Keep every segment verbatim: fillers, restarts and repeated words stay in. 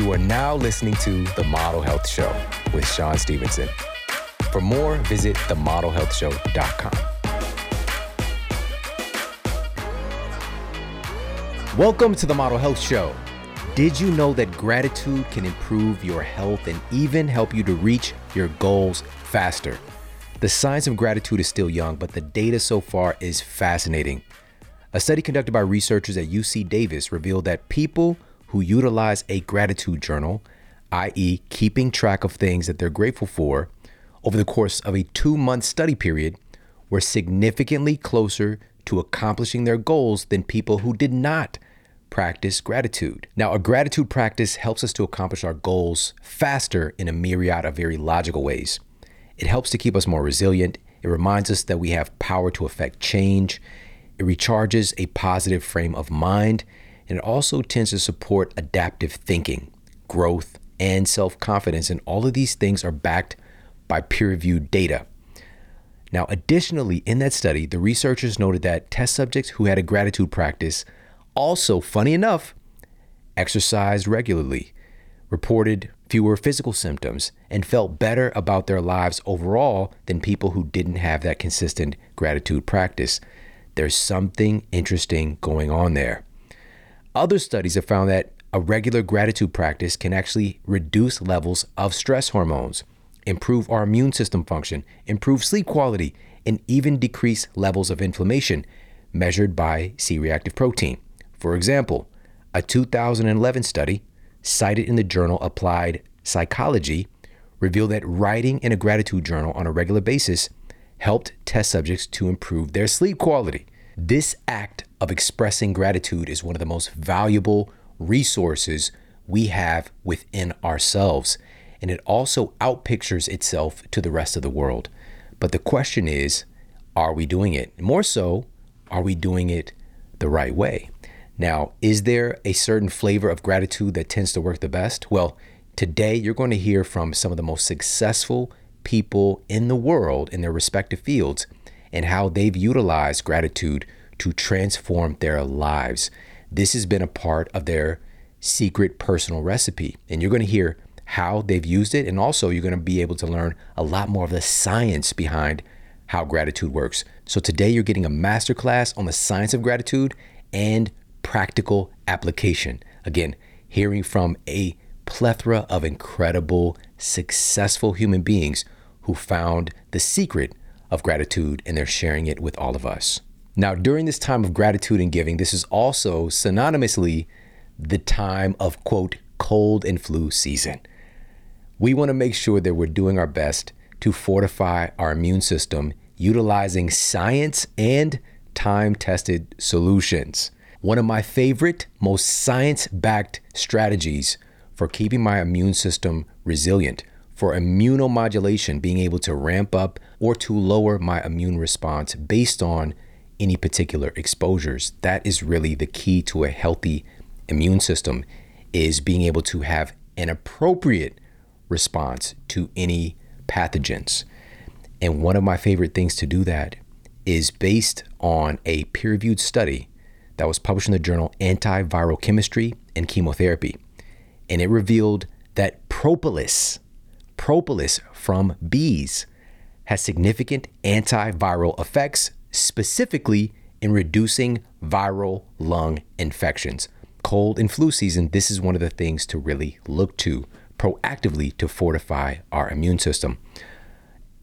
You are now listening to The Model Health Show with Shawn Stevenson. For more, visit the model health show dot com. Welcome to The Model Health Show. Did you know that gratitude can improve your health and even help you to reach your goals faster? The science of gratitude is still young, but the data so far is fascinating. A study conducted by researchers at U C Davis revealed that people who utilize a gratitude journal, that is keeping track of things that they're grateful for, over the course of a two-month study period, were significantly closer to accomplishing their goals than people who did not practice gratitude. Now, a gratitude practice helps us to accomplish our goals faster in a myriad of very logical ways. It helps to keep us more resilient. It reminds us that we have power to affect change. It recharges a positive frame of mind. And it also tends to support adaptive thinking, growth, and self-confidence. And all of these things are backed by peer-reviewed data. Now, additionally, in that study, the researchers noted that test subjects who had a gratitude practice also, funny enough, exercised regularly, reported fewer physical symptoms, and felt better about their lives overall than people who didn't have that consistent gratitude practice. There's something interesting going on there. Other studies have found that a regular gratitude practice can actually reduce levels of stress hormones, improve our immune system function, improve sleep quality, and even decrease levels of inflammation measured by C-reactive protein. For example, a two thousand eleven study cited in the journal Applied Psychology revealed that writing in a gratitude journal on a regular basis helped test subjects to improve their sleep quality. This act of expressing gratitude is one of the most valuable resources we have within ourselves, and it also outpictures itself to the rest of the world. But the question is, are we doing it? More so, are we doing it the right way? Now, is there a certain flavor of gratitude that tends to work the best? Well, today you're going to hear from some of the most successful people in the world in their respective fields and how they've utilized gratitude to transform their lives. This has been a part of their secret personal recipe, and you're going to hear how they've used it, and also you're going to be able to learn a lot more of the science behind how gratitude works. So today you're getting a masterclass on the science of gratitude and practical application. Again, hearing from a plethora of incredible, successful human beings who found the secret of gratitude, and they're sharing it with all of us. Now, during this time of gratitude and giving, this is also synonymously the time of, quote, cold and flu season. We want to make sure that we're doing our best to fortify our immune system utilizing science and time-tested solutions. One of my favorite, most science-backed strategies for keeping my immune system resilient, for immunomodulation, being able to ramp up or to lower my immune response based on any particular exposures. That is really the key to a healthy immune system, is being able to have an appropriate response to any pathogens. And one of my favorite things to do that is based on a peer-reviewed study that was published in the journal Antiviral Chemistry and Chemotherapy. And it revealed that propolis, propolis from bees, has significant antiviral effects, specifically in reducing viral lung infections. Cold and flu season, this is one of the things to really look to proactively to fortify our immune system.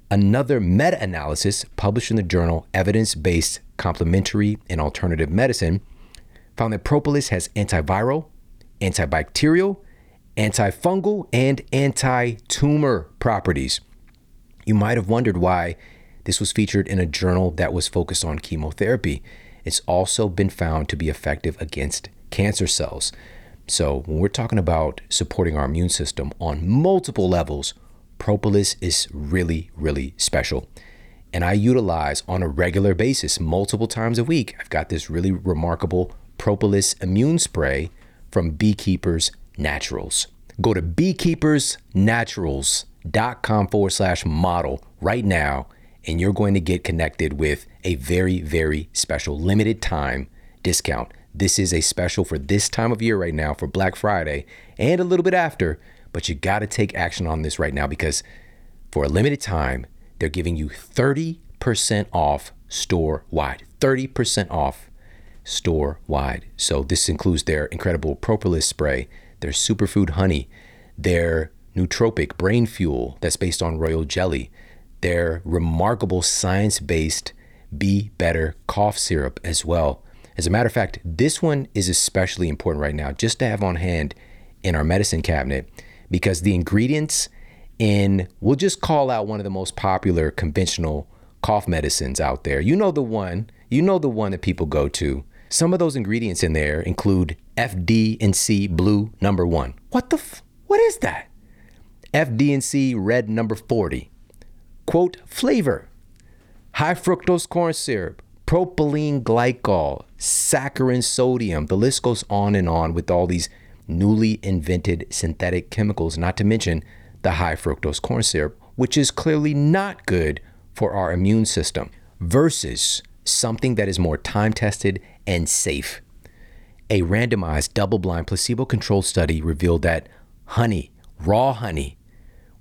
Another meta-analysis published in the journal Evidence-Based Complementary and Alternative Medicine found that propolis has antiviral, antibacterial, antifungal, and anti-tumor properties. You might have wondered why this was featured in a journal that was focused on chemotherapy. It's also been found to be effective against cancer cells. So when we're talking about supporting our immune system on multiple levels, propolis is really, really special. And I utilize on a regular basis, multiple times a week. I've got this really remarkable propolis immune spray from Beekeepers Naturals. Go to beekeepers naturals dot com forward slash model right now, and you're going to get connected with a very, very special limited time discount. This is a special for this time of year right now for Black Friday and a little bit after, but you got to take action on this right now because for a limited time, they're giving you thirty percent off store-wide, thirty percent off store-wide. So this includes their incredible propolis spray, their superfood honey, their nootropic brain fuel that's based on royal jelly, their remarkable science-based Be Better cough syrup as well. As a matter of fact, this one is especially important right now just to have on hand in our medicine cabinet because the ingredients in, we'll just call out one of the most popular conventional cough medicines out there. You know the one, you know the one that people go to. Some of those ingredients in there include F D and C blue number one. What the, f- what is that? F D and C red number forty. Quote, flavor, high fructose corn syrup, propylene glycol, saccharin sodium. The list goes on and on with all these newly invented synthetic chemicals, not to mention the high fructose corn syrup, which is clearly not good for our immune system versus something that is more time-tested and safe. A randomized double-blind placebo-controlled study revealed that honey, raw honey,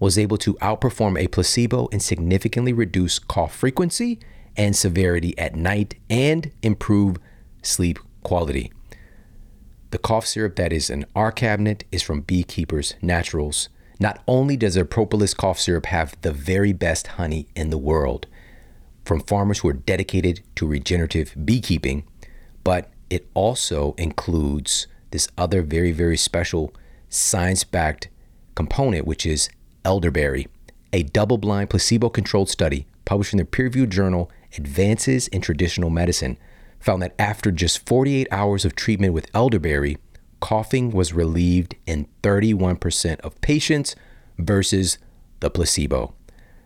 was able to outperform a placebo and significantly reduce cough frequency and severity at night and improve sleep quality. The cough syrup that is in our cabinet is from Beekeepers Naturals. Not only does their propolis cough syrup have the very best honey in the world from farmers who are dedicated to regenerative beekeeping, but it also includes this other very, very special science-backed component, which is elderberry. A double-blind placebo-controlled study published in the peer-reviewed journal Advances in Traditional Medicine found that after just forty-eight hours of treatment with elderberry, coughing was relieved in thirty-one percent of patients versus the placebo.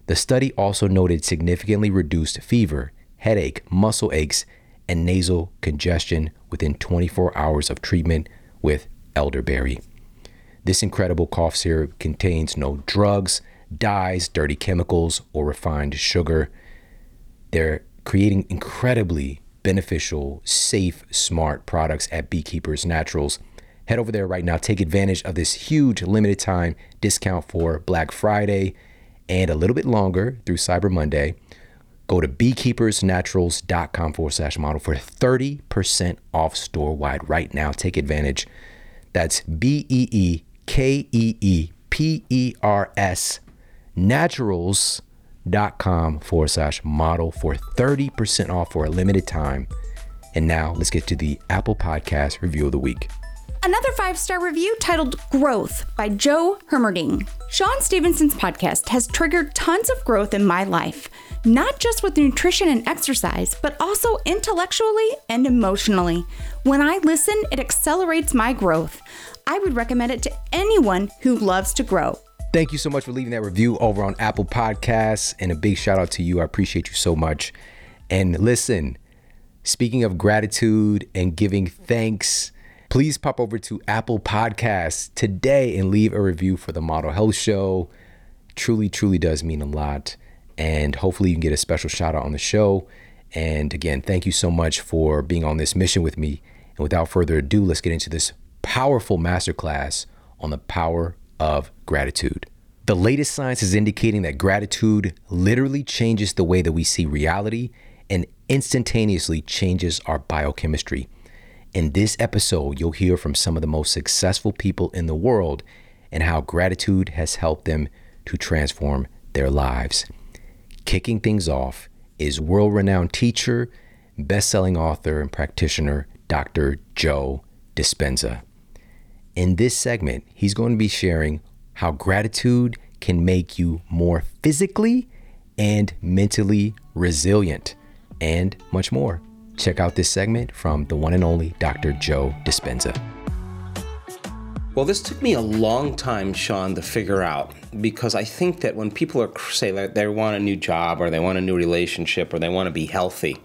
The study also noted significantly reduced fever, headache, muscle aches, and nasal congestion within twenty-four hours of treatment with elderberry. This incredible cough syrup contains no drugs, dyes, dirty chemicals, or refined sugar. They're creating incredibly beneficial, safe, smart products at Beekeepers Naturals. Head over there right now. Take advantage of this huge limited time discount for Black Friday and a little bit longer through Cyber Monday. Go to beekeepers naturals dot com forward slash model for thirty percent off store-wide right now. Take advantage. That's B E E K E E P E R S naturals dot com forward slash model for thirty percent off for a limited time. And now let's get to the Apple Podcast Review of the Week. Another five-star review titled Growth by Joe Hermerding. Shawn Stevenson's podcast has triggered tons of growth in my life, not just with nutrition and exercise, but also intellectually and emotionally. When I listen, it accelerates my growth. I would recommend it to anyone who loves to grow. Thank you so much for leaving that review over on Apple Podcasts, and a big shout out to you. I appreciate you so much. And listen, speaking of gratitude and giving thanks, please pop over to Apple Podcasts today and leave a review for The Model Health Show. Truly, truly does mean a lot. And hopefully you can get a special shout out on the show. And again, thank you so much for being on this mission with me. And without further ado, let's get into this powerful masterclass on the power of gratitude. The latest science is indicating that gratitude literally changes the way that we see reality and instantaneously changes our biochemistry. In this episode, you'll hear from some of the most successful people in the world and how gratitude has helped them to transform their lives. Kicking things off is world-renowned teacher, best-selling author, and practitioner, Doctor Joe Dispenza. In this segment, he's going to be sharing how gratitude can make you more physically and mentally resilient, and much more. Check out this segment from the one and only Doctor Joe Dispenza. Well, this took me a long time, Shawn, to figure out, because I think that when people are say that they want a new job or they want a new relationship or they want to be healthy,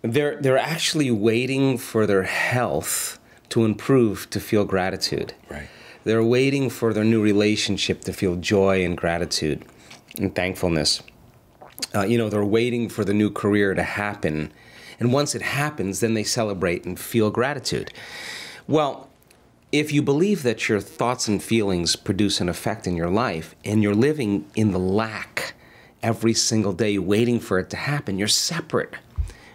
they're they're actually waiting for their health to improve to feel gratitude. Right. They're waiting for their new relationship to feel joy and gratitude and thankfulness. Uh, you know, they're waiting for the new career to happen And once it happens, then they celebrate and feel gratitude. Well, if you believe that your thoughts and feelings produce an effect in your life, and you're living in the lack every single day waiting for it to happen, you're separate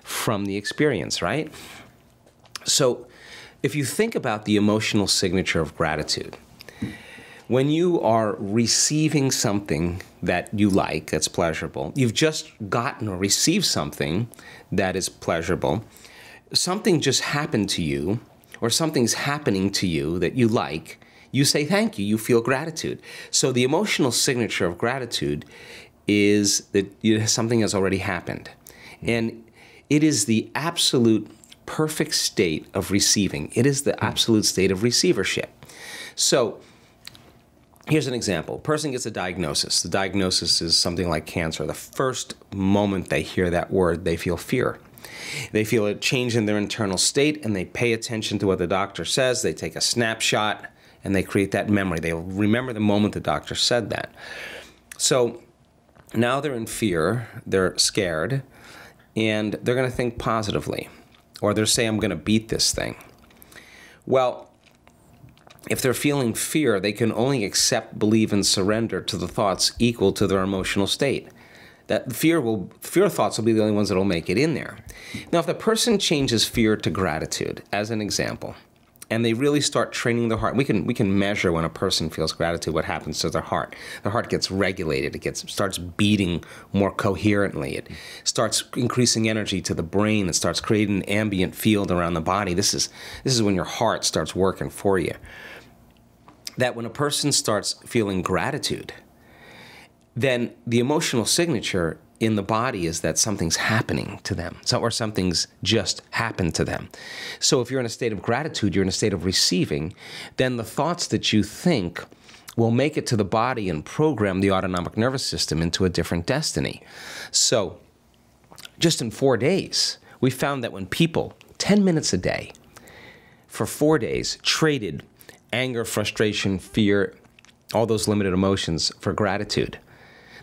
from the experience, right? So if you think about the emotional signature of gratitude, when you are receiving something that you like, that's pleasurable, you've just gotten or received something that is pleasurable, something just happened to you, or something's happening to you that you like, you say thank you, you feel gratitude. So the emotional signature of gratitude is that you, something has already happened. And it is the absolute perfect state of receiving. It is the absolute state of receivership. So here's an example. A person gets a diagnosis. The diagnosis is something like cancer. The first moment they hear that word, they feel fear. They feel a change in their internal state, and they pay attention to what the doctor says. They take a snapshot, and they create that memory. They'll remember the moment the doctor said that. So now they're in fear, they're scared, and they're going to think positively. Or they'll say, I'm going to beat this thing. Well, if they're feeling fear, they can only accept, believe, and surrender to the thoughts equal to their emotional state. That fear will, fear thoughts will be the only ones that will make it in there. Now, if the person changes fear to gratitude, as an example, and they really start training their heart, we can, we can measure when a person feels gratitude, what happens to their heart. Their heart gets regulated. It gets, starts beating more coherently. It starts increasing energy to the brain. It starts creating an ambient field around the body. This is, this is when your heart starts working for you. That when a person starts feeling gratitude, then the emotional signature in the body is that something's happening to them, so, or something's just happened to them. So if you're in a state of gratitude, you're in a state of receiving, then the thoughts that you think will make it to the body and program the autonomic nervous system into a different destiny. So just in four days, we found that when people, ten minutes a day, for four days, traded anger, frustration, fear, all those limited emotions for gratitude,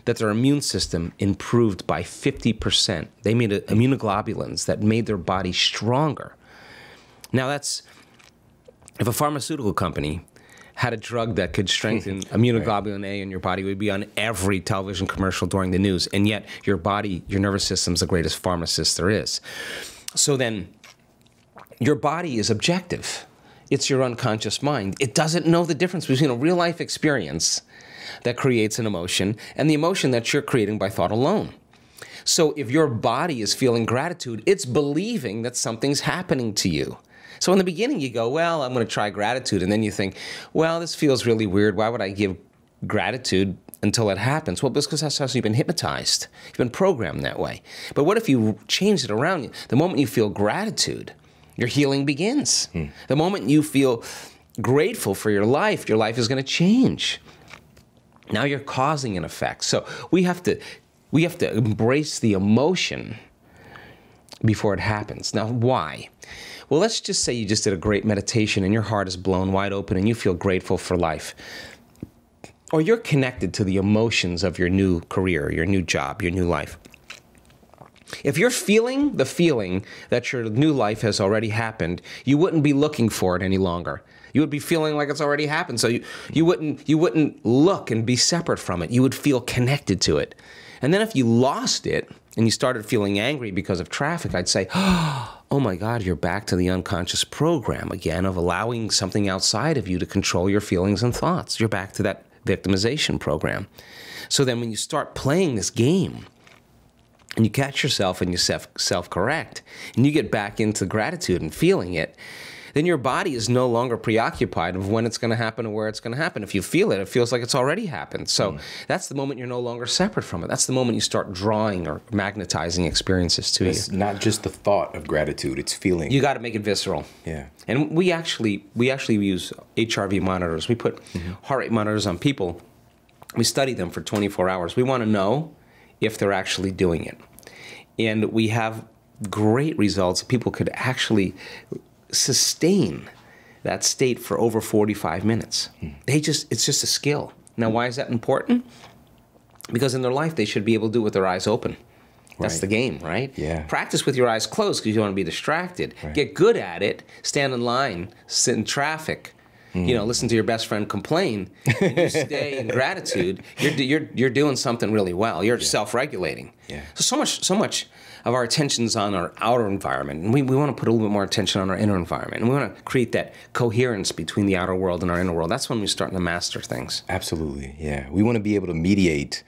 that their immune system improved by fifty percent. They made immunoglobulins that made their body stronger. Now that's, if a pharmaceutical company had a drug that could strengthen immunoglobulin A in your body, would be on every television commercial during the news, and yet your body, your nervous system's the greatest pharmacist there is. So then your body is objective. It's your unconscious mind. It doesn't know the difference between a real life experience that creates an emotion and the emotion that you're creating by thought alone. So if your body is feeling gratitude, it's believing that something's happening to you. So in the beginning you go, well, I'm gonna try gratitude. And then you think, well, this feels really weird. Why would I give gratitude until it happens? Well, because that's how you've been hypnotized. You've been programmed that way. But what if you change it around? The moment you feel gratitude, your healing begins. Hmm. The moment you feel grateful for your life, your life is going to change. Now you're causing an effect. So we have to, we have to embrace the emotion before it happens. Now, why? Well, let's just say you just did a great meditation and your heart is blown wide open and you feel grateful for life. Or you're connected to the emotions of your new career, your new job, your new life. If you're feeling the feeling that your new life has already happened, you wouldn't be looking for it any longer. You would be feeling like it's already happened, so you, you wouldn't, you wouldn't look and be separate from it. You would feel connected to it. And then if you lost it and you started feeling angry because of traffic, I'd say, oh my God, you're back to the unconscious program again of allowing something outside of you to control your feelings and thoughts. You're back to that victimization program. So then when you start playing this game, and you catch yourself and you self-correct, and you get back into gratitude and feeling it, then your body is no longer preoccupied of when it's going to happen or where it's going to happen. If you feel it, it feels like it's already happened. So mm. that's the moment you're no longer separate from it. That's the moment you start drawing or magnetizing experiences to you. It's not just the thought of gratitude, it's feeling. You got to make it visceral. Yeah. And we actually, we actually use H R V monitors. We put mm-hmm. heart rate monitors on people. We study them for twenty-four hours. We want to know if they're actually doing it. And we have great results. People could actually sustain that state for over forty-five minutes. They just, it's just a skill. Now, why is that important? Because in their life, they should be able to do it with their eyes open. That's right. The game, right? Yeah. Practice with your eyes closed because you don't want to be distracted. Right. Get good at it. Stand in line. Sit in traffic. Mm. You know, listen to your best friend complain. You stay in gratitude. You're you're you're doing something really well. You're yeah. self-regulating. Yeah. So so much so much of our attention's on our outer environment, and we we want to put a little bit more attention on our inner environment, and we want to create that coherence between the outer world and our inner world. That's when we start to master things. Absolutely. Yeah. We want to be able to mediate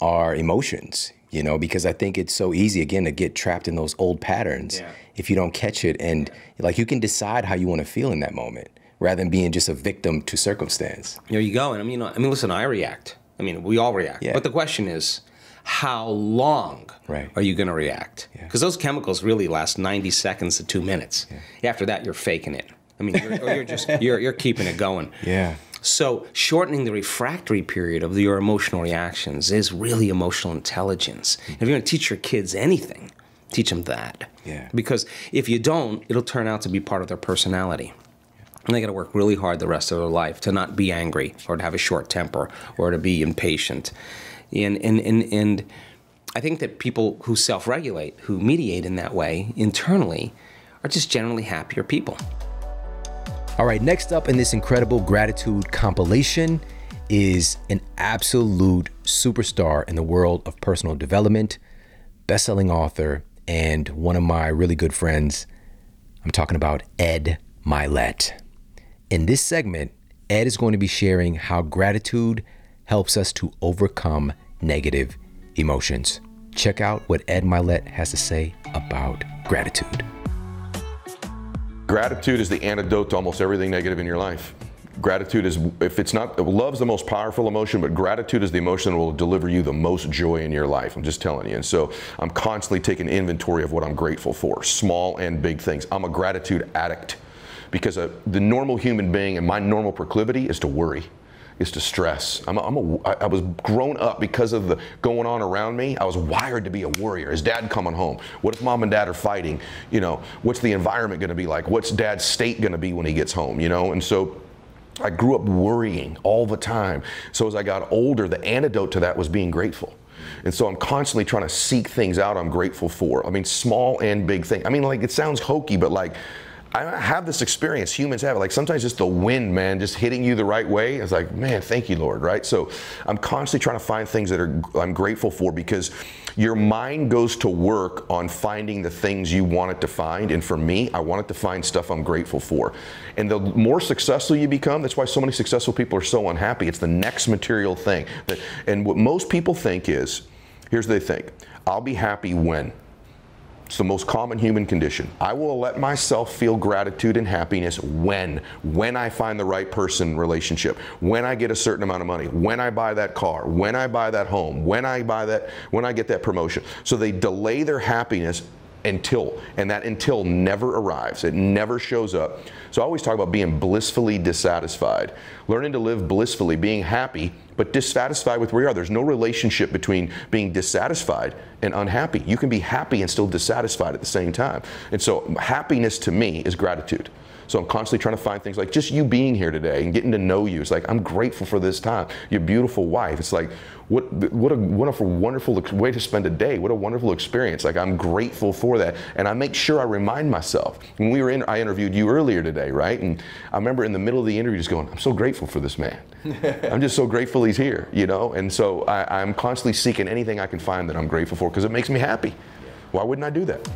our emotions. You know, because I think it's so easy, again, to get trapped in those old patterns yeah. if you don't catch it. And yeah. like you can decide how you want to feel in that moment rather than being just a victim to circumstance. There you go. And I mean, I mean, listen, I react. I mean, we all react. Yeah. But the question is, how long right. are you going to react? Because yeah. those chemicals really last ninety seconds to two minutes. Yeah. After that, you're faking it. I mean, you're, or you're just you're you're keeping it going. Yeah. So shortening the refractory period of your emotional reactions is really emotional intelligence. And if you're going to teach your kids anything, teach them that. Yeah. Because if you don't, it'll turn out to be part of their personality. And they got to work really hard the rest of their life to not be angry or to have a short temper or to be impatient. And, and, and, and I think that people who self-regulate, who mediate in that way internally, are just generally happier people. All right, next up in this incredible gratitude compilation is an absolute superstar in the world of personal development, best-selling author, and one of my really good friends. I'm talking about Ed Mylett. In this segment, Ed is going to be sharing how gratitude helps us to overcome negative emotions. Check out what Ed Mylett has to say about gratitude. Gratitude is the antidote to almost everything negative in your life. Gratitude is, if it's not, love's the most powerful emotion, but gratitude is the emotion that will deliver you the most joy in your life. I'm just telling you. And so I'm constantly taking inventory of what I'm grateful for, small and big things. I'm a gratitude addict because uh, the normal human being and my normal proclivity is to worry. It's to stress. I'm a, I'm a, I was grown up because of the going on around me. I was wired to be a warrior. Is dad coming home? What if mom and dad are fighting? You know, what's the environment going to be like? What's dad's state going to be when he gets home? You know, and so I grew up worrying all the time. So as I got older, the antidote to that was being grateful. And so I'm constantly trying to seek things out I'm grateful for. I mean, small and big things. I mean, like, it sounds hokey, but like, I have this experience, humans have it, like sometimes just the wind, man, just hitting you the right way. It's like, man, thank you, Lord, right? So I'm constantly trying to find things that are I'm grateful for because your mind goes to work on finding the things you want it to find. And for me, I wanted to find stuff I'm grateful for. And the more successful you become, that's why so many successful people are so unhappy. It's the next material thing. And what most people think is, here's what they think, I'll be happy when. It's the most common human condition. I will let myself feel gratitude and happiness when, when I find the right person relationship, when I get a certain amount of money, when I buy that car, when I buy that home, when I buy that, when I get that promotion. So they delay their happiness until, and that until never arrives. It never shows up. So I always talk about being blissfully dissatisfied, learning to live blissfully, being happy, but dissatisfied with where you are. There's no relationship between being dissatisfied and unhappy. You can be happy and still dissatisfied at the same time. And so happiness to me is gratitude. So I'm constantly trying to find things like just you being here today and getting to know you. It's like, I'm grateful for this time. Your beautiful wife. It's like, what what a wonderful, wonderful way to spend a day. What a wonderful experience. Like, I'm grateful for that. And I make sure I remind myself. When we were in, I interviewed you earlier today, right? And I remember in the middle of the interview just going, I'm so grateful for this man. I'm just so grateful he's here, you know? And so I, I'm constantly seeking anything I can find that I'm grateful for because it makes me happy. Why wouldn't I do that?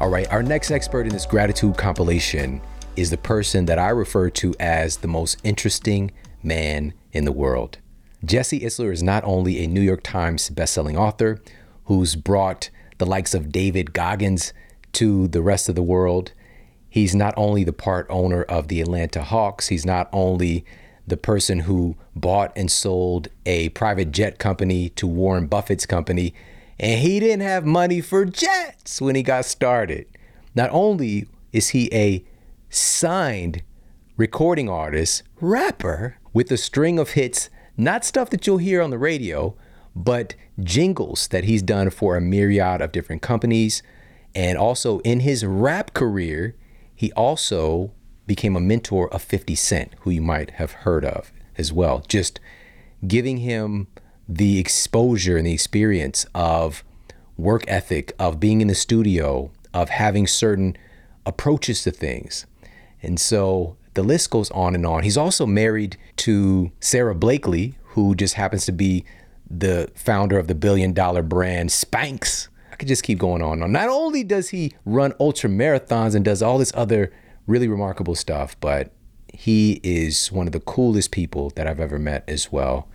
All right, our next expert in this gratitude compilation is the person that I refer to as the most interesting man in the world. Jesse Isler is not only a New York Times bestselling author who's brought the likes of David Goggins to the rest of the world. He's not only the part owner of the Atlanta Hawks. He's not only the person who bought and sold a private jet company to Warren Buffett's company. And he didn't have money for jets when he got started. Not only is he a signed recording artist, rapper, with a string of hits, not stuff that you'll hear on the radio, but jingles that he's done for a myriad of different companies. And also in his rap career, he also became a mentor of fifty cent, who you might have heard of as well, just giving him the exposure and the experience of work ethic, of being in the studio, of having certain approaches to things. And so the list goes on and on. He's also married to Sarah Blakely, who just happens to be the founder of the billion dollar brand Spanx. I could just keep going on and on. Not only does he run ultra marathons and does all this other really remarkable stuff, but he is one of the coolest people that I've ever met as well.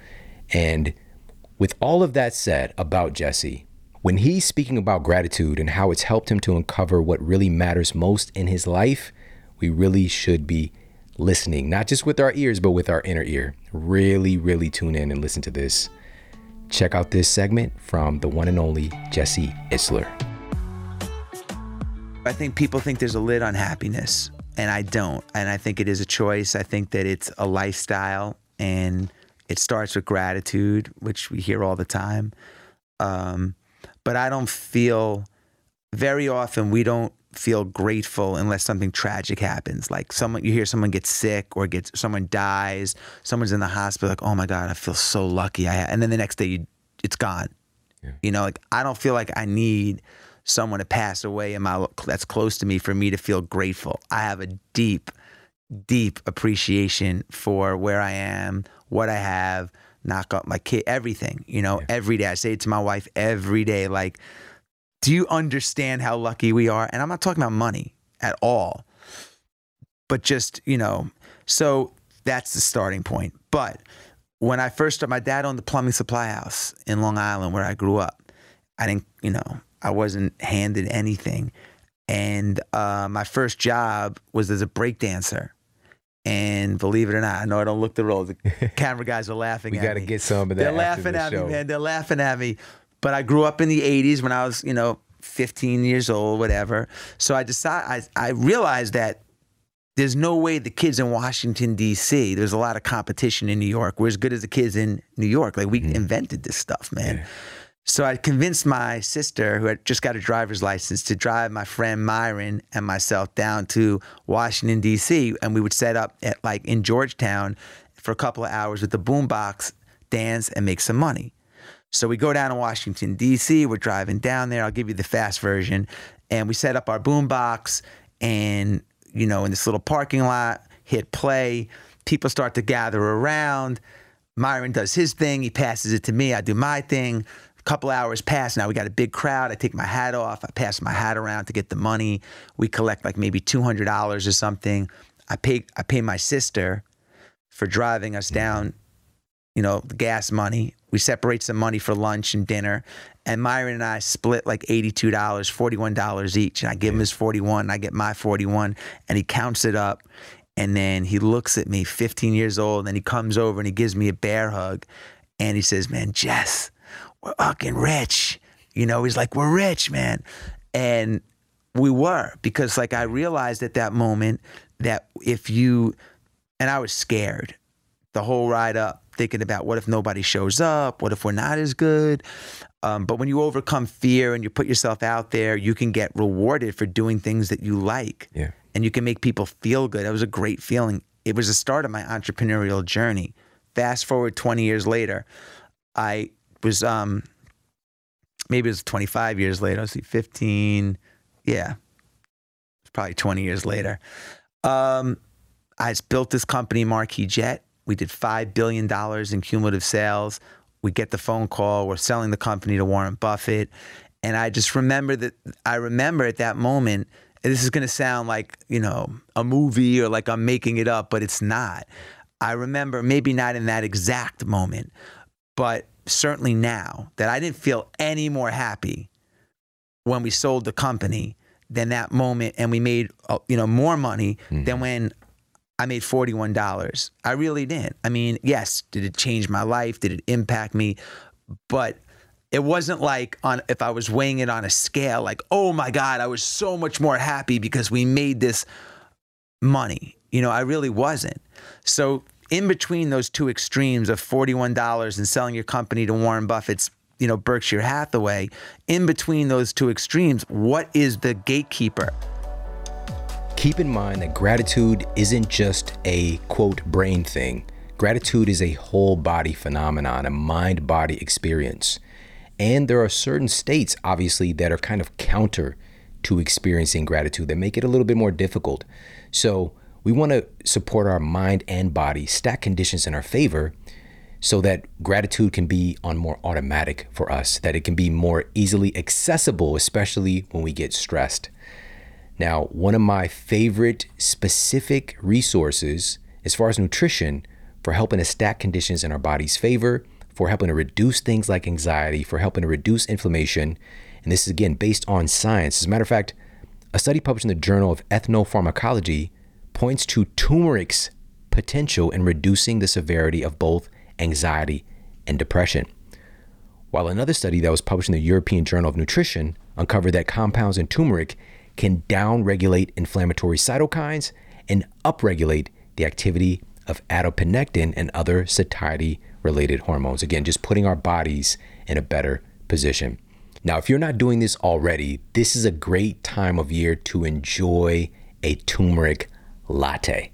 And with all of that said about Jesse, when he's speaking about gratitude and how it's helped him to uncover what really matters most in his life, we really should be listening, not just with our ears, but with our inner ear. Really, really tune in and listen to this. Check out this segment from the one and only Jesse Isler. I think people think there's a lid on happiness, and I don't. And I think it is a choice. I think that it's a lifestyle, and it starts with gratitude, which we hear all the time. Um, but I don't feel, very often we don't feel grateful unless something tragic happens. Like someone, you hear someone gets sick or gets, someone dies, someone's in the hospital, like, oh my God, I feel so lucky. I ha-. And then the next day you, it's gone. Yeah. You know, like I don't feel like I need someone to pass away in my, that's close to me for me to feel grateful. I have a deep, deep appreciation for where I am, what I have, knock up my kid, everything, you know, yeah. Every day. I say it to my wife every day, like, do you understand how lucky we are? And I'm not talking about money at all, but just, you know, so that's the starting point. But when I first started, my dad owned the plumbing supply house in Long Island where I grew up. I didn't, you know, I wasn't handed anything. And uh, my first job was as a breakdancer. And believe it or not, I know I don't look the role. The camera guys are laughing at me. We got to get some of that. They're laughing at me, man. They're laughing at me. But I grew up in the eighties when I was, you know, fifteen years old, whatever. So I decided, I, I realized that there's no way the kids in Washington, D C, there's a lot of competition in New York. We're as good as the kids in New York. Like, we mm-hmm. invented this stuff, man. Yeah. So I convinced my sister, who had just got a driver's license, to drive my friend Myron and myself down to Washington, D C. And we would set up at, like, in Georgetown for a couple of hours with the boombox, dance, and make some money. So we go down to Washington, D C, we're driving down there, I'll give you the fast version, and we set up our boombox and, you know, in this little parking lot, hit play, people start to gather around, Myron does his thing, he passes it to me, I do my thing, a couple hours pass, now we got a big crowd, I take my hat off, I pass my hat around to get the money, we collect like maybe two hundred dollars or something, I pay, I pay my sister for driving us down, you know, the gas money. We separate some money for lunch and dinner, and Myron and I split like eighty-two dollars, forty-one dollars each, and I give him his forty-one dollars, and I get my forty-one dollars, and he counts it up, and then he looks at me, fifteen years old, and then he comes over and he gives me a bear hug, and he says, man, Jess, we're fucking rich. You know, he's like, we're rich, man. And we were, because like I realized at that moment that if you, and I was scared the whole ride up, thinking about what if nobody shows up, what if we're not as good. Um, but when you overcome fear and you put yourself out there, you can get rewarded for doing things that you like. Yeah. And you can make people feel good. It was a great feeling. It was the start of my entrepreneurial journey. Fast forward twenty years later, I was, um, maybe it was twenty-five years later, I was fifteen, yeah, it's probably twenty years later. Um, I built this company, Marquee Jet. We did five billion dollars in cumulative sales. We get the phone call, we're selling the company to Warren Buffett. And I just remember that, I remember at that moment, and this is gonna sound like, you know, a movie or like I'm making it up, but it's not. I remember, maybe not in that exact moment, but certainly now, that I didn't feel any more happy when we sold the company than that moment, and we made, you know, more money mm-hmm. than when I made forty-one dollars. I really didn't. I mean, yes, did it change my life? Did it impact me? But it wasn't like on if I was weighing it on a scale, like, oh my God, I was so much more happy because we made this money. You know, I really wasn't. So in between those two extremes of forty-one dollars and selling your company to Warren Buffett's, you know, Berkshire Hathaway, in between those two extremes, what is the gatekeeper? Keep in mind that gratitude isn't just a, quote, brain thing. Gratitude is a whole body phenomenon, a mind-body experience. And there are certain states, obviously, that are kind of counter to experiencing gratitude that make it a little bit more difficult. So we want to support our mind and body, stack conditions in our favor, so that gratitude can be on more automatic for us, that it can be more easily accessible, especially when we get stressed. Now, one of my favorite specific resources as far as nutrition for helping to stack conditions in our body's favor, for helping to reduce things like anxiety, for helping to reduce inflammation, and this is again based on science. As a matter of fact, a study published in the Journal of Ethnopharmacology points to turmeric's potential in reducing the severity of both anxiety and depression. While another study that was published in the European Journal of Nutrition uncovered that compounds in turmeric can downregulate inflammatory cytokines and upregulate the activity of adiponectin and other satiety-related hormones. Again, just putting our bodies in a better position. Now, if you're not doing this already, this is a great time of year to enjoy a turmeric latte.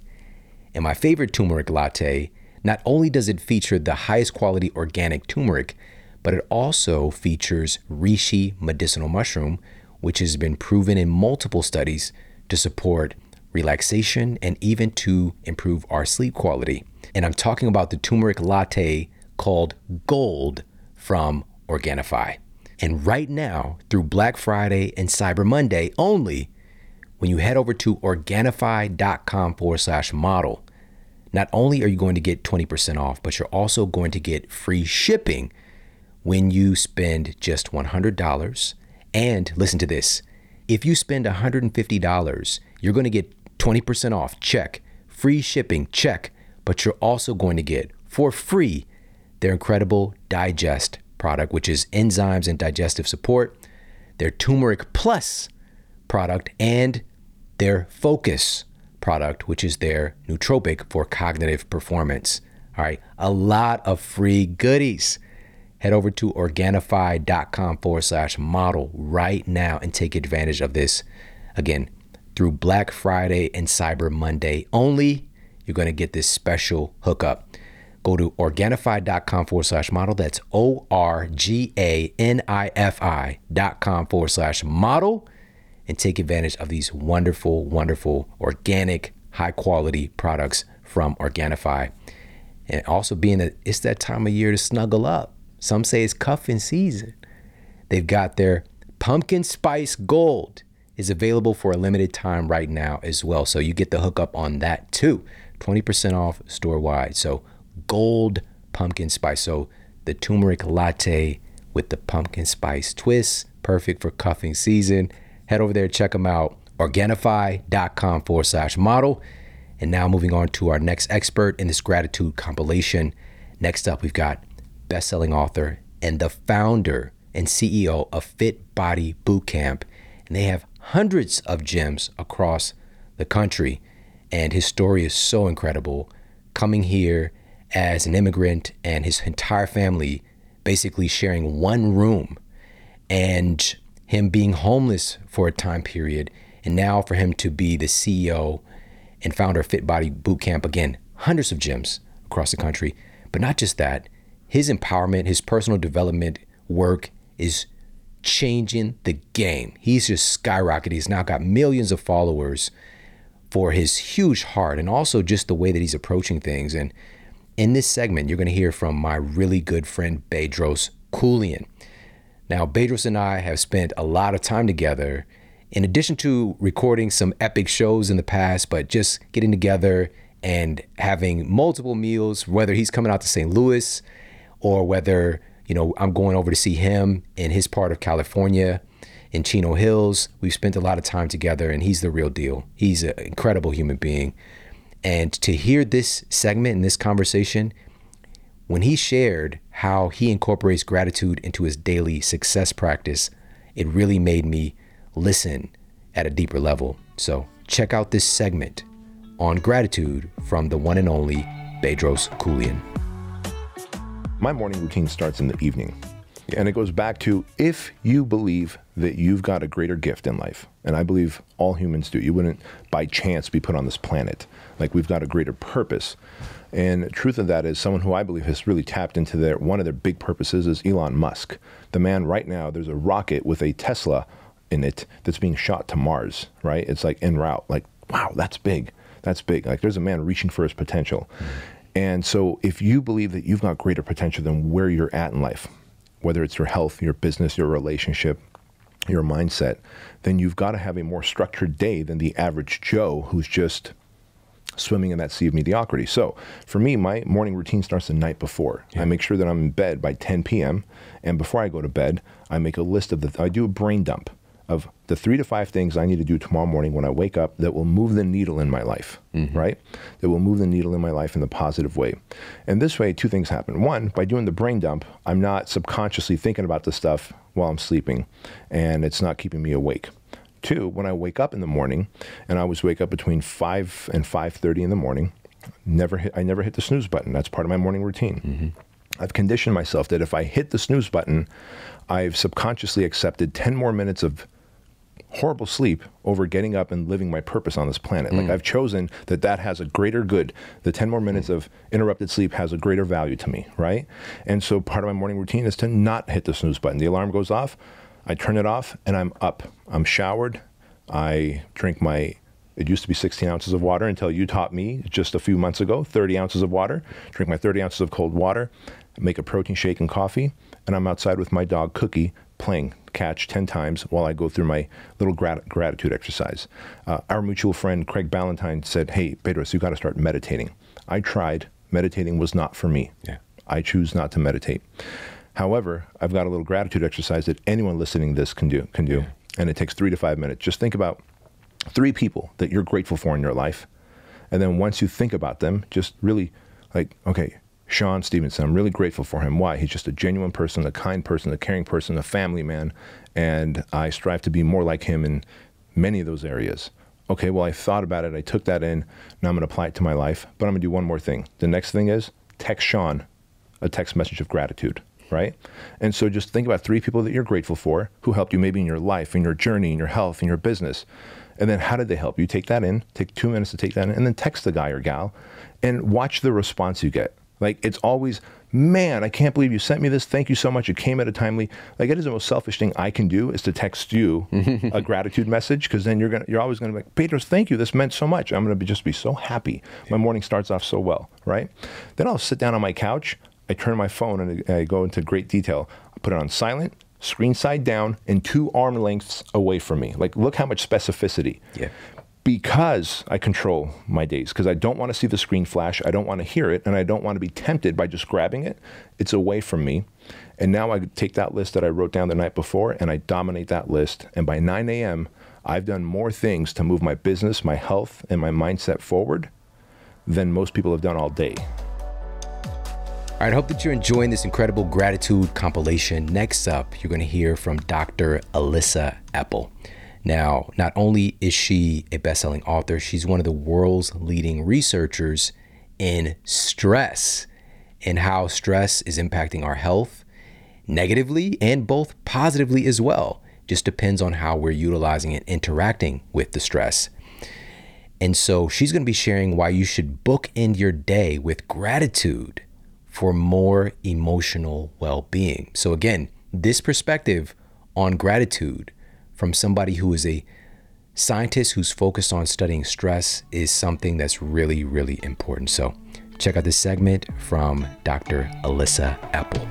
And my favorite turmeric latte, not only does it feature the highest quality organic turmeric, but it also features reishi medicinal mushroom, which has been proven in multiple studies to support relaxation and even to improve our sleep quality. And I'm talking about the turmeric latte called Gold from Organifi. And right now, through Black Friday and Cyber Monday only, when you head over to Organifi.com forward slash model, not only are you going to get twenty percent off, but you're also going to get free shipping when you spend just one hundred dollars. And listen to this, if you spend one hundred fifty dollars, you're going to get twenty percent off, check, free shipping, check, but you're also going to get for free their incredible digest product, which is enzymes and digestive support, their turmeric plus product, and their focus product, which is their nootropic for cognitive performance. All right, a lot of free goodies. Head over to Organifi.com forward slash model right now and take advantage of this. Again, through Black Friday and Cyber Monday only, you're going to get this special hookup. Go to Organifi.com forward slash model. That's O-R-G-A-N-I-F-I.com forward slash model and take advantage of these wonderful, wonderful organic, high quality products from Organifi. And also being that it's that time of year to snuggle up. Some say it's cuffing season. They've got their pumpkin spice gold is available for a limited time right now as well. So you get the hookup on that too. twenty percent off store wide. So gold pumpkin spice. So the turmeric latte with the pumpkin spice twist, perfect for cuffing season. Head over there, check them out. Organifi.com forward slash model. And now moving on to our next expert in this gratitude compilation. Next up, we've got best-selling author and the founder and C E O of Fit Body Bootcamp, and they have hundreds of gyms across the country, and his story is so incredible. Coming here as an immigrant and his entire family basically sharing one room, and him being homeless for a time period, and now for him to be the C E O and founder of Fit Body Bootcamp, again, hundreds of gyms across the country. But not just that, his empowerment, his personal development work is changing the game. He's just skyrocketed. He's now got millions of followers for his huge heart and also just the way that he's approaching things. And in this segment, you're going to hear from my really good friend, Bedros Keuilian. Now, Bedros and I have spent a lot of time together, in addition to recording some epic shows in the past, but just getting together and having multiple meals, whether he's coming out to Saint Louis or whether, you know, I'm going over to see him in his part of California, in Chino Hills. We've spent a lot of time together, and he's the real deal. He's an incredible human being. And to hear this segment and this conversation, when he shared how he incorporates gratitude into his daily success practice, it really made me listen at a deeper level. So check out this segment on gratitude from the one and only Bedros Keuilian. My morning routine starts in the evening. and it goes back to, if you believe that you've got a greater gift in life, and I believe all humans do, you wouldn't by chance be put on this planet. Like, we've got a greater purpose. And the truth of that is, someone who I believe has really tapped into their, one of their big purposes is Elon Musk. The man right now, there's a rocket with a Tesla in it that's being shot to Mars, right? It's like en route, like, wow, that's big. That's big. Like, there's a man reaching for his potential. Mm-hmm. And so if you believe that you've got greater potential than where you're at in life, whether it's your health, your business, your relationship, your mindset, then you've got to have a more structured day than the average Joe who's just swimming in that sea of mediocrity. So for me, my morning routine starts the night before. Yeah. I make sure that I'm in bed by ten p m And before I go to bed, I make a list of the, I do a brain dump of the three to five things I need to do tomorrow morning when I wake up that will move the needle in my life, mm-hmm. right? That will move the needle in my life in the positive way. And this way, two things happen. One, by doing the brain dump, I'm not subconsciously thinking about this stuff while I'm sleeping, and it's not keeping me awake. Two, when I wake up in the morning, and I always wake up between five and five thirty in the morning, never hit, I never hit the snooze button. That's part of my morning routine. Mm-hmm. I've conditioned myself that if I hit the snooze button, I've subconsciously accepted ten more minutes of horrible sleep over getting up and living my purpose on this planet. Mm. Like, I've chosen that that has a greater good. The ten more minutes mm. of interrupted sleep has a greater value to me, right? And so part of my morning routine is to not hit the snooze button. The alarm goes off, I turn it off, and I'm up. I'm showered, I drink my, it used to be sixteen ounces of water until you taught me just a few months ago, thirty ounces of water, drink my thirty ounces of cold water, make a protein shake and coffee, and I'm outside with my dog Cookie playing catch ten times while I go through my little grat gratitude exercise. Uh, our mutual friend Craig Ballantyne said, hey, Bedros, you got to start meditating. I tried. Meditating was not for me. Yeah. I choose not to meditate. However, I've got a little gratitude exercise that anyone listening to this can do, can do. Yeah. And it takes three to five minutes. Just think about three people that you're grateful for in your life. And then once you think about them, just really like, okay, Shawn Stevenson, I'm really grateful for him. Why? He's just a genuine person, a kind person, a caring person, a family man, and I strive to be more like him in many of those areas. Okay, well, I thought about it, I took that in, now I'm gonna apply it to my life, but I'm gonna do one more thing. The next thing is text Shawn a text message of gratitude, right? And so just think about three people that you're grateful for who helped you maybe in your life, in your journey, in your health, in your business. And then how did they help you? Take that in, take two minutes to take that in, and then text the guy or gal and watch the response you get. Like, it's always, man, I can't believe you sent me this. Thank you so much. It came at a timely. Like, it is the most selfish thing I can do is to text you a gratitude message, because then you're gonna, you're always gonna be like, Bedros, thank you. This meant so much. I'm gonna be, just be so happy. My morning starts off so well, right? Then I'll sit down on my couch. I turn my phone and I go into great detail. I put it on silent, screen side down, and two arm lengths away from me. Like, look how much specificity. Yeah. Because I control my days, because I don't want to see the screen flash, I don't want to hear it, and I don't want to be tempted by just grabbing it. It's away from me. And now I take that list that I wrote down the night before and I dominate that list. And by nine a m, I've done more things to move my business, my health, and my mindset forward than most people have done all day. All right, I hope that you're enjoying this incredible gratitude compilation. Next up, you're going to hear from Doctor Elissa Epel. Now, not only is she a best-selling author, she's one of the world's leading researchers in stress and how stress is impacting our health negatively and both positively as well. Just depends on how we're utilizing and interacting with the stress. And so she's going to be sharing why you should bookend your day with gratitude for more emotional well-being. So again, this perspective on gratitude from somebody who is a scientist who's focused on studying stress is something that's really, really important. So check out this segment from Doctor Elissa Epel.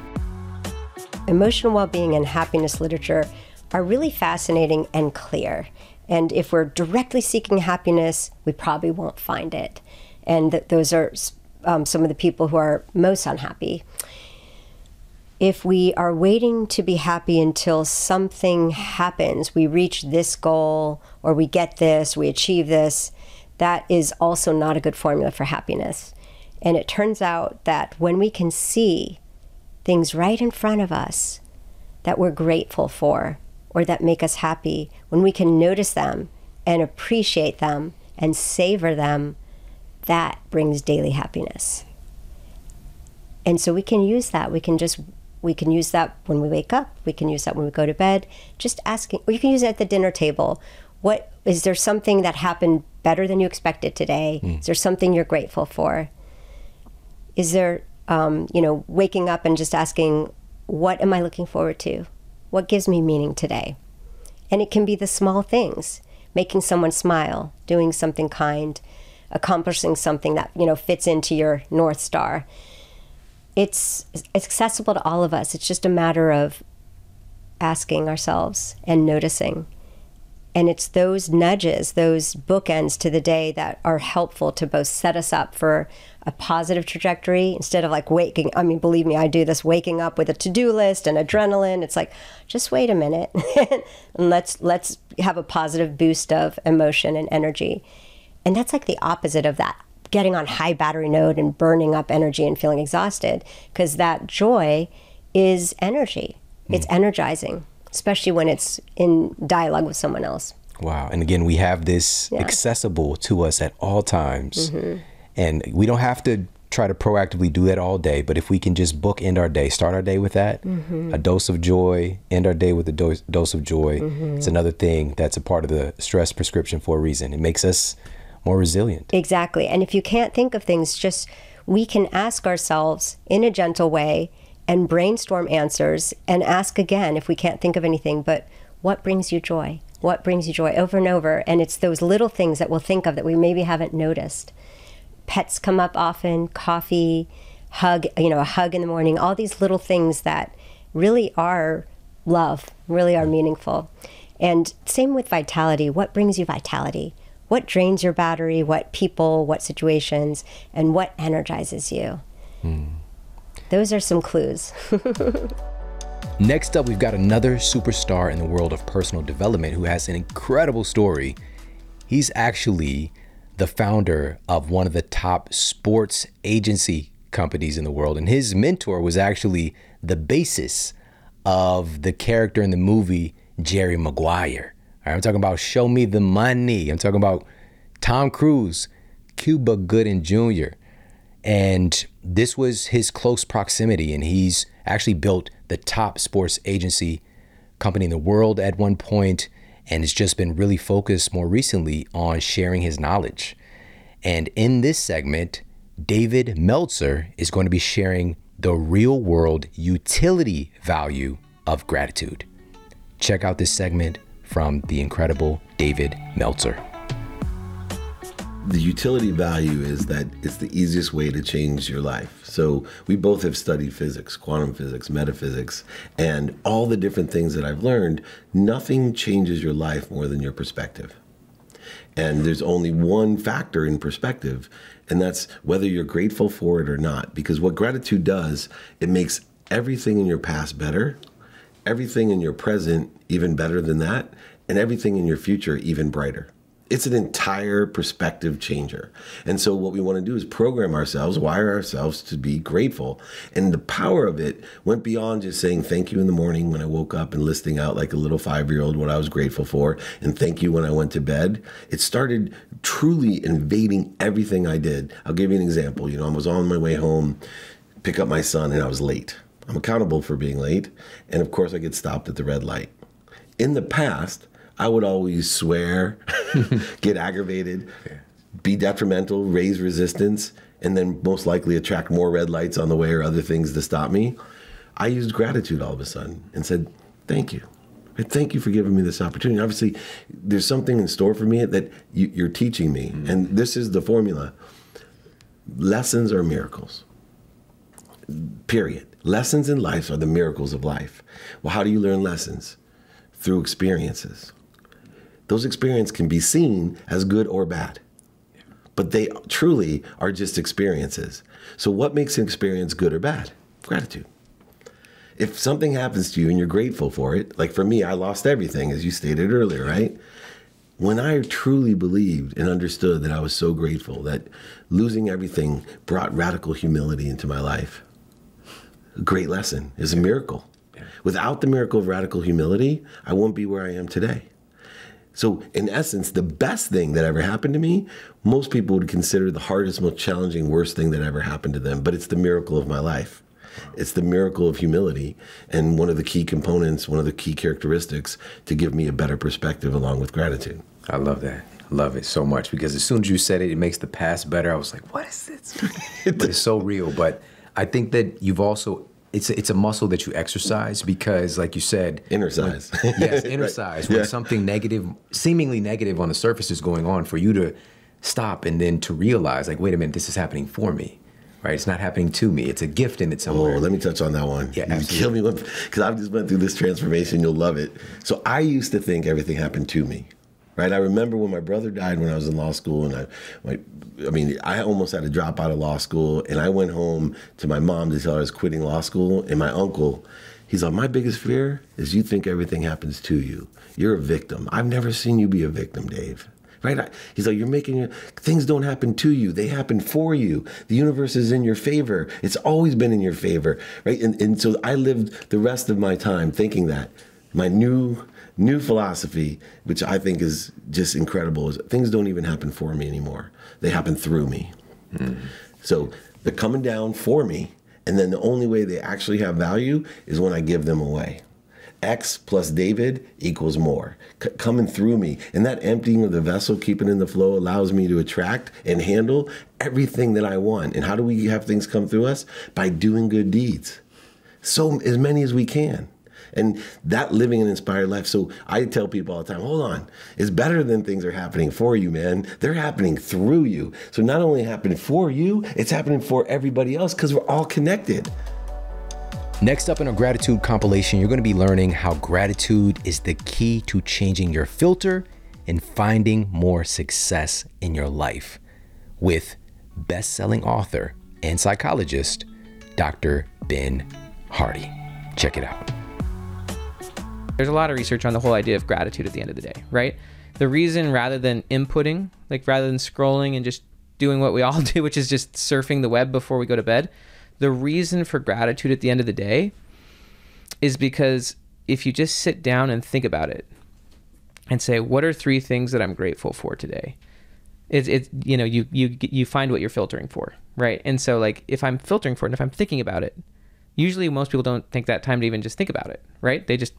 Emotional well-being and happiness literature are really fascinating and clear. And if we're directly seeking happiness, we probably won't find it. And th those are um, some of the people who are most unhappy. If we are waiting to be happy until something happens, we reach this goal, or we get this, we achieve this, that is also not a good formula for happiness. And it turns out that when we can see things right in front of us that we're grateful for, or that make us happy, when we can notice them and appreciate them and savor them, that brings daily happiness. And so we can use that. We can just We can use that when we wake up. We can use that when we go to bed. Just asking, or you can use it at the dinner table. What, is there something that happened better than you expected today? Mm. Is there something you're grateful for? Is there, um, you know, waking up and just asking, what am I looking forward to? What gives me meaning today? And it can be the small things, making someone smile, doing something kind, accomplishing something that, you know, fits into your North Star. It's, it's accessible to all of us. It's just a matter of asking ourselves and noticing. And it's those nudges, those bookends to the day that are helpful to both set us up for a positive trajectory instead of like waking, I mean, believe me, I do this, waking up with a to-do list and adrenaline. It's like, just wait a minute and let's, let's have a positive boost of emotion and energy. And that's like the opposite of that, getting on high battery mode and burning up energy and feeling exhausted, because that joy is energy. Mm. It's energizing, especially when it's in dialogue with someone else. Wow. And again, we have this yeah. accessible to us at all times. Mm-hmm. And we don't have to try to proactively do that all day, but if we can just bookend our day, start our day with that, mm-hmm. a dose of joy, end our day with a dose, dose of joy. Mm-hmm. It's another thing that's a part of the stress prescription for a reason. It makes us more resilient. Exactly. And if you can't think of things, just, we can ask ourselves in a gentle way, and brainstorm answers and ask again if we can't think of anything, but what brings you joy? What brings you joy? Over and over. And it's those little things that we'll think of that we maybe haven't noticed. Pets come up often, coffee, hug, you know, a hug in the morning, all these little things that really are love, really are meaningful. And same with vitality. What brings you vitality? What drains your battery? What people, what situations, and what energizes you? Mm. Those are some clues. Next up, we've got another superstar in the world of personal development who has an incredible story. He's actually the founder of one of the top sports agency companies in the world. And his mentor was actually the basis of the character in the movie, Jerry Maguire. All right, I'm talking about Show Me the Money. I'm talking about Tom Cruise, Cuba Gooding Junior And this was his close proximity, and he's actually built the top sports agency company in the world at one point, and it's just been really focused more recently on sharing his knowledge. And in this segment, David Meltzer is going to be sharing the real world utility value of gratitude. Check out this segment from the incredible David Meltzer. The utility value is that it's the easiest way to change your life. So we both have studied physics, quantum physics, metaphysics, and all the different things that I've learned. Nothing changes your life more than your perspective. And there's only one factor in perspective, and that's whether you're grateful for it or not. Because what gratitude does, it makes everything in your past better, everything in your present even better than that, and everything in your future even brighter. It's an entire perspective changer. And so what we want to do is program ourselves, wire ourselves to be grateful. And the power of it went beyond just saying thank you in the morning when I woke up and listing out like a little five-year-old what I was grateful for, and thank you when I went to bed. It started truly invading everything I did. I'll give you an example. You know, I was on my way home, pick up my son, and I was late. I'm accountable for being late. And of course I get stopped at the red light. In the past, I would always swear, get aggravated, be detrimental, raise resistance, and then most likely attract more red lights on the way or other things to stop me. I used gratitude all of a sudden and said, thank you. Thank you for giving me this opportunity. Obviously, there's something in store for me that you, you're teaching me. Mm-hmm. And this is the formula. Lessons are miracles, period. Lessons in life are the miracles of life. Well, how do you learn lessons? Through experiences. Those experiences can be seen as good or bad, but they truly are just experiences. So what makes an experience good or bad? Gratitude. If something happens to you and you're grateful for it, like for me, I lost everything, as you stated earlier, right? When I truly believed and understood that I was so grateful that losing everything brought radical humility into my life, a great lesson is a miracle. Without the miracle of radical humility, I won't be where I am today. So in essence, the best thing that ever happened to me, most people would consider the hardest, most challenging, worst thing that ever happened to them, but it's the miracle of my life. It's the miracle of humility, and one of the key components, one of the key characteristics to give me a better perspective along with gratitude. I love that. Love it so much, because as soon as you said it, it makes the past better. I was like, what is this? But it's so real. But I think that you've also, it's a, it's a muscle that you exercise, because like you said. Inner size. When, yes, inner right. size. When yeah. something negative, seemingly negative on the surface is going on, for you to stop and then to realize, like, wait a minute, this is happening for me. Right, it's not happening to me. It's a gift in its own. Oh, let me touch on that one. Yeah, absolutely. You kill me with, because I've just went through this transformation. You'll love it. So I used to think everything happened to me. Right, I remember when my brother died when I was in law school, and I, my, I mean, I almost had to drop out of law school, and I went home to my mom to tell her I was quitting law school, and my uncle, he's like, my biggest fear is you think everything happens to you. You're a victim. I've never seen you be a victim, Dave. Right? I, he's like, you're making your, things don't happen to you. They happen for you. The universe is in your favor. It's always been in your favor. Right? And, and so I lived the rest of my time thinking that. My new new philosophy, which I think is just incredible, is things don't even happen for me anymore. They happen through me. Mm-hmm. So they're coming down for me. And then the only way they actually have value is when I give them away. X plus David equals more, C- coming through me. And that emptying of the vessel, keeping in the flow, allows me to attract and handle everything that I want. And how do we have things come through us? By doing good deeds. So as many as we can. And that living an inspired life. So I tell people all the time, hold on, it's better than things are happening for you, man. They're happening through you. So not only happening for you, it's happening for everybody else, because we're all connected. Next up in our gratitude compilation, you're going to be learning how gratitude is the key to changing your filter and finding more success in your life with best-selling author and psychologist, Doctor Ben Hardy. Check it out. There's a lot of research on the whole idea of gratitude at the end of the day, right? The reason, rather than inputting, like rather than scrolling and just doing what we all do, which is just surfing the web before we go to bed, the reason for gratitude at the end of the day is because if you just sit down and think about it and say, what are three things that I'm grateful for today? It's, it's you know, you, you, you find what you're filtering for, right? And so like, if I'm filtering for it and if I'm thinking about it, usually most people don't take that time to even just think about it, right? They just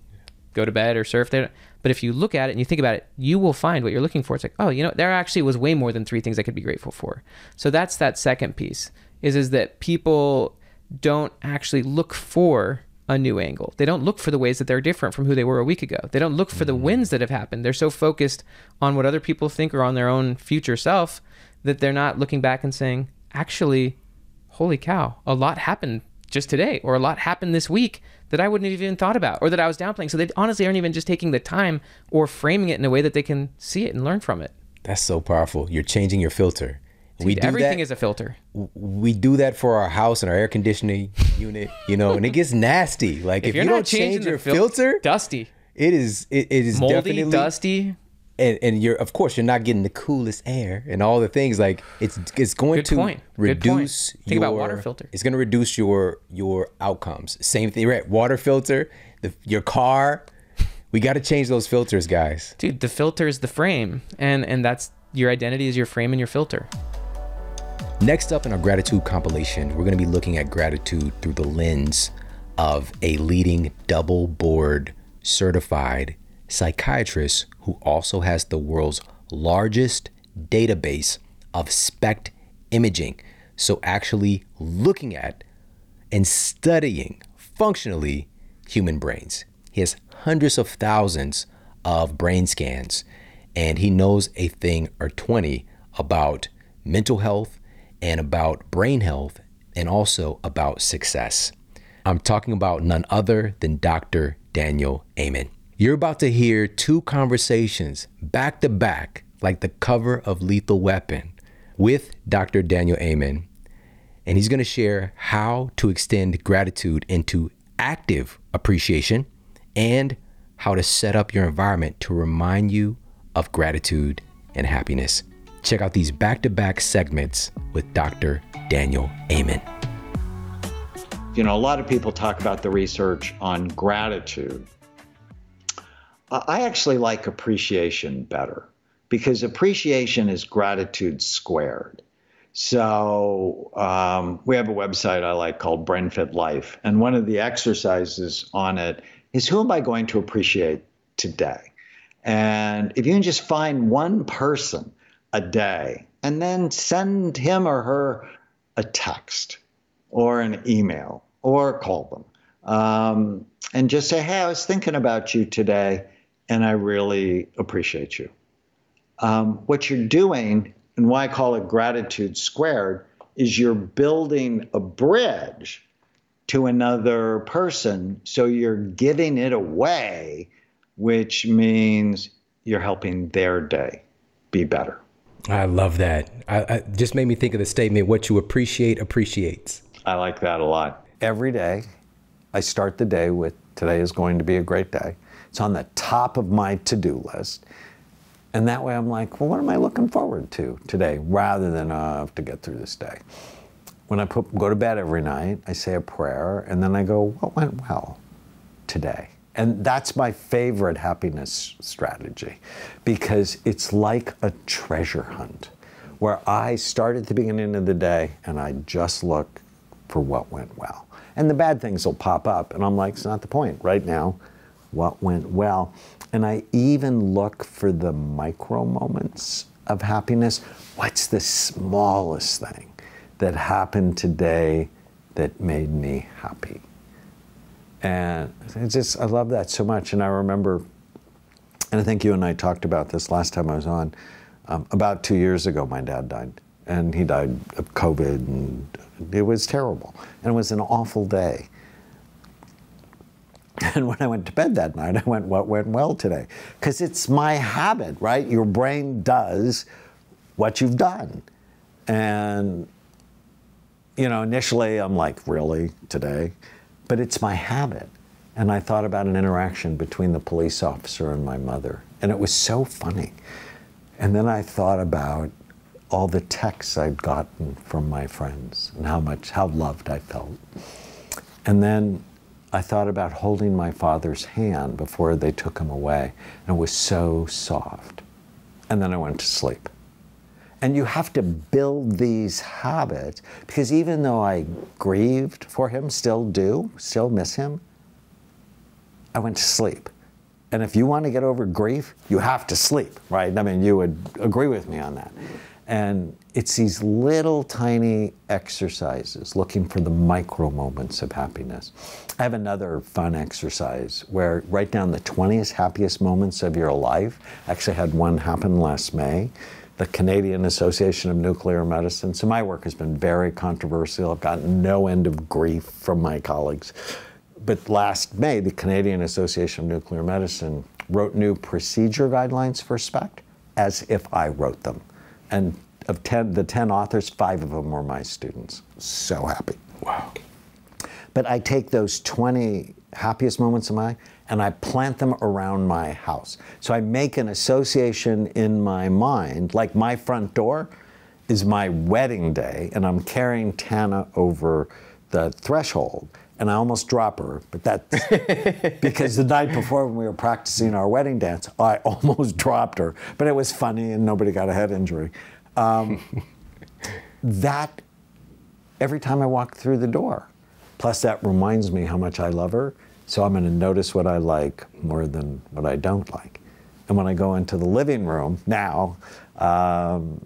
go to bed or surf there. But if you look at it and you think about it, you will find what you're looking for. It's like, oh, you know, there actually was way more than three things I could be grateful for. So that's that second piece is, is that people don't actually look for a new angle. They don't look for the ways that they're different from who they were a week ago. They don't look for the wins that have happened. They're so focused on what other people think or on their own future self that they're not looking back and saying, actually, holy cow, a lot happened just today, or a lot happened this week that I wouldn't have even thought about, or that I was downplaying. So they honestly aren't even just taking the time or framing it in a way that they can see it and learn from it. That's so powerful. You're changing your filter. Dude, we do everything that, is a filter. We do that for our house and our air conditioning unit, you know, and it gets nasty. Like if, if you don't change your fil- filter, dusty. It is. It, it is moldy, definitely dusty. And and you're of course you're not getting the coolest air and all the things, like it's it's going Good to point. reduce Good point. Think your about water filter. It's going to reduce your your outcomes. Same thing, right? Water filter, the, your car. We got to change those filters, guys. Dude, the filter is the frame, and and that's your identity is your frame and your filter. Next up in our gratitude compilation, we're going to be looking at gratitude through the lens of a leading double board certified psychiatrist who also has the world's largest database of SPECT imaging. So actually looking at and studying functionally human brains. He has hundreds of thousands of brain scans, and he knows a thing or twenty about mental health and about brain health and also about success. I'm talking about none other than Doctor Daniel Amen. You're about to hear two conversations back to back, like the cover of Lethal Weapon, with Doctor Daniel Amen. And he's going to share how to extend gratitude into active appreciation and how to set up your environment to remind you of gratitude and happiness. Check out these back to back segments with Doctor Daniel Amen. You know, a lot of people talk about the research on gratitude. I actually like appreciation better, because appreciation is gratitude squared. So um, we have a website I like called Brain Fit Life. And one of the exercises on it is, who am I going to appreciate today? And if you can just find one person a day and then send him or her a text or an email or call them um, and just say, hey, I was thinking about you today and I really appreciate you. Um, what you're doing, and why I call it gratitude squared, is you're building a bridge to another person. So you're giving it away, which means you're helping their day be better. I love that. I, I just made me think of the statement, what you appreciate appreciates. I like that a lot. Every day, I start the day with, today is going to be a great day. It's on the top of my to-do list. And that way I'm like, well, what am I looking forward to today, rather than uh, I have to get through this day. When I put, go to bed every night, I say a prayer, and then I go, what went well today? And that's my favorite happiness strategy, because it's like a treasure hunt where I start at the beginning of the day and I just look for what went well. And the bad things will pop up and I'm like, it's not the point right now, what went well. And I even look for the micro moments of happiness. What's the smallest thing that happened today that made me happy? And it's just, I love that so much. And I remember, and I think you and I talked about this last time I was on, um, about two years ago, my dad died. And he died of COVID, and it was terrible. And it was an awful day. And when I went to bed that night, I went, what went well today? Because it's my habit, right? Your brain does what you've done. And, you know, initially I'm like, really, today? But it's my habit. And I thought about an interaction between the police officer and my mother. And it was so funny. And then I thought about all the texts I'd gotten from my friends and how much, how loved I felt. And then I thought about holding my father's hand before they took him away. And it was so soft. And then I went to sleep. And you have to build these habits, because even though I grieved for him, still do, still miss him, I went to sleep. And if you want to get over grief, you have to sleep, right? I mean, you would agree with me on that. And it's these little tiny exercises, looking for the micro moments of happiness. I have another fun exercise where write down the twentieth happiest moments of your life. I actually had one happen last May. The Canadian Association of Nuclear Medicine. So my work has been very controversial. I've gotten no end of grief from my colleagues. But last May, the Canadian Association of Nuclear Medicine wrote new procedure guidelines for SPECT as if I wrote them. And of ten, the ten authors, five of them were my students. So happy. Wow. But I take those twenty happiest moments of mine and I plant them around my house. So I make an association in my mind, like my front door is my wedding day, and I'm carrying Tana over the threshold, and I almost drop her, but that's because the night before when we were practicing our wedding dance, I almost dropped her, but it was funny and nobody got a head injury. Um, that, every time I walk through the door, plus that reminds me how much I love her. So I'm gonna notice what I like more than what I don't like. And when I go into the living room now, um,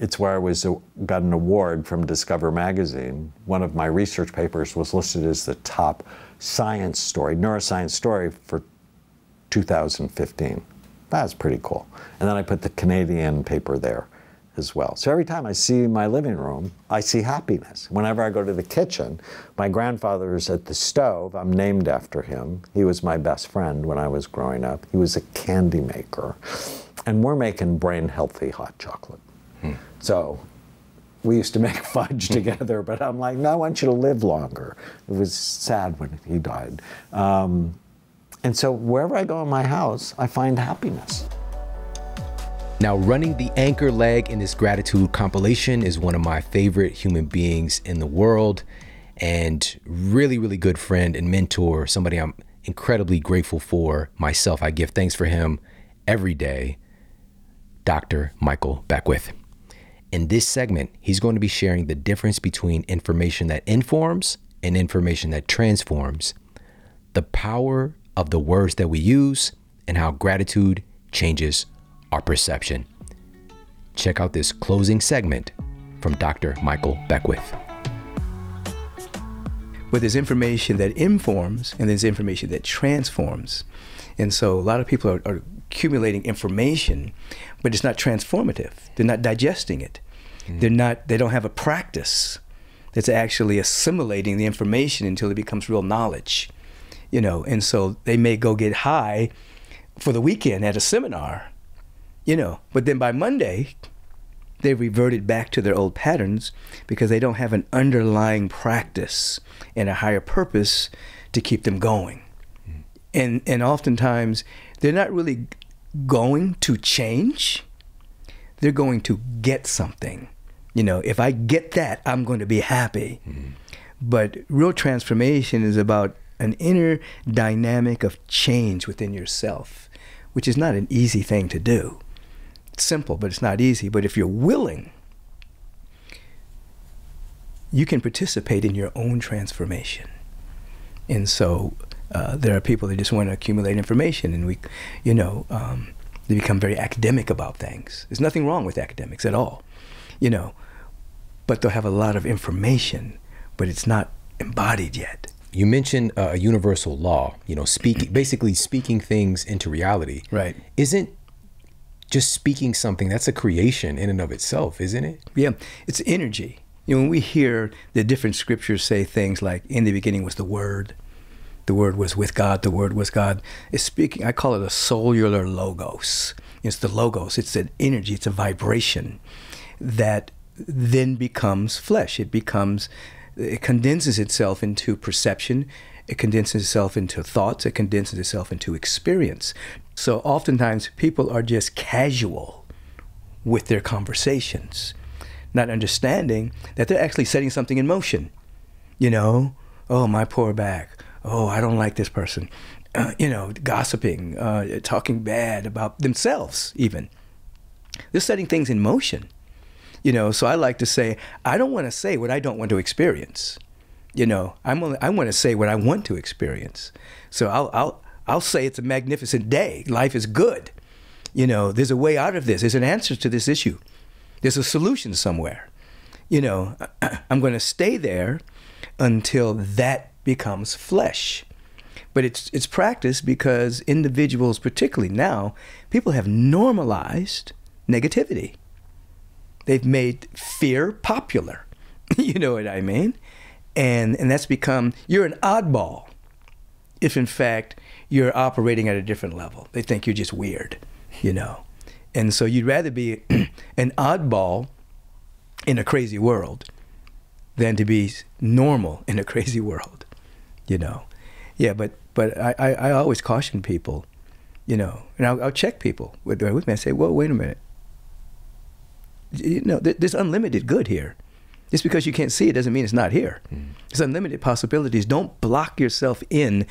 it's where I was uh, got an award from Discover Magazine. One of my research papers was listed as the top science story, neuroscience story for two thousand fifteen. That's pretty cool. And then I put the Canadian paper there as well. So every time I see my living room, I see happiness. Whenever I go to the kitchen, my grandfather is at the stove. I'm named after him. He was my best friend when I was growing up. He was a candy maker. And we're making brain healthy hot chocolate. Hmm. So we used to make fudge together, but I'm like, no, I want you to live longer. It was sad when he died. Um, and so wherever I go in my house, I find happiness. Now, running the anchor leg in this gratitude compilation is one of my favorite human beings in the world, and really, really good friend and mentor, somebody I'm incredibly grateful for myself. I give thanks for him every day, Doctor Michael Beckwith. In this segment, he's going to be sharing the difference between information that informs and information that transforms, the power of the words that we use, and how gratitude changes our perception. Check out this closing segment from Doctor Michael Beckwith. But there's information that informs and there's information that transforms. And so a lot of people are, are accumulating information, but it's not transformative. They're not digesting it. Mm-hmm. They're not, they don't have a practice that's actually assimilating the information until it becomes real knowledge, you know. And so they may go get high for the weekend at a seminar, you know, but then by Monday, they reverted back to their old patterns because they don't have an underlying practice and a higher purpose to keep them going. Mm-hmm. And and oftentimes, they're not really going to change. They're going to get something. You know, if I get that, I'm going to be happy. Mm-hmm. But real transformation is about an inner dynamic of change within yourself, which is not an easy thing to do. Simple, but it's not easy. But if you're willing, you can participate in your own transformation. And so uh, there are people that just want to accumulate information, and we, you know, um, they become very academic about things. There's nothing wrong with academics at all, you know, but they'll have a lot of information, but it's not embodied yet. You mentioned uh, a universal law, you know, speaking basically speaking things into reality. Right. Isn't just speaking something, that's a creation in and of itself, isn't it? Yeah, it's energy. You know, when we hear the different scriptures say things like, in the beginning was the Word, the Word was with God, the Word was God. It's speaking, I call it a cellular logos. It's the logos, it's an energy, it's a vibration that then becomes flesh. It becomes, it condenses itself into perception, it condenses itself into thoughts, it condenses itself into experience. So oftentimes people are just casual with their conversations, not understanding that they're actually setting something in motion. You know, oh, my poor back. Oh, I don't like this person. Uh, you know, gossiping, uh, talking bad about themselves even. They're setting things in motion. You know, so I like to say, I don't want to say what I don't want to experience. You know, I'm only, I want to say what I want to experience. So I'll, I'll, I'll say it's a magnificent day. Life is good. You know, there's a way out of this. There's an answer to this issue. There's a solution somewhere. You know, I'm going to stay there until that becomes flesh. But it's it's practice because individuals, particularly now, people have normalized negativity. They've made fear popular. You know what I mean? And and that's become, you're an oddball if in fact you're operating at a different level. They think you're just weird, you know? And so you'd rather be an oddball in a crazy world than to be normal in a crazy world, you know? Yeah, but, but I, I, I always caution people, you know, and I'll, I'll check people with, with me and say, well, wait a minute. You know, there, there's unlimited good here. Just because you can't see it doesn't mean it's not here. Mm. There's unlimited possibilities. Don't block yourself in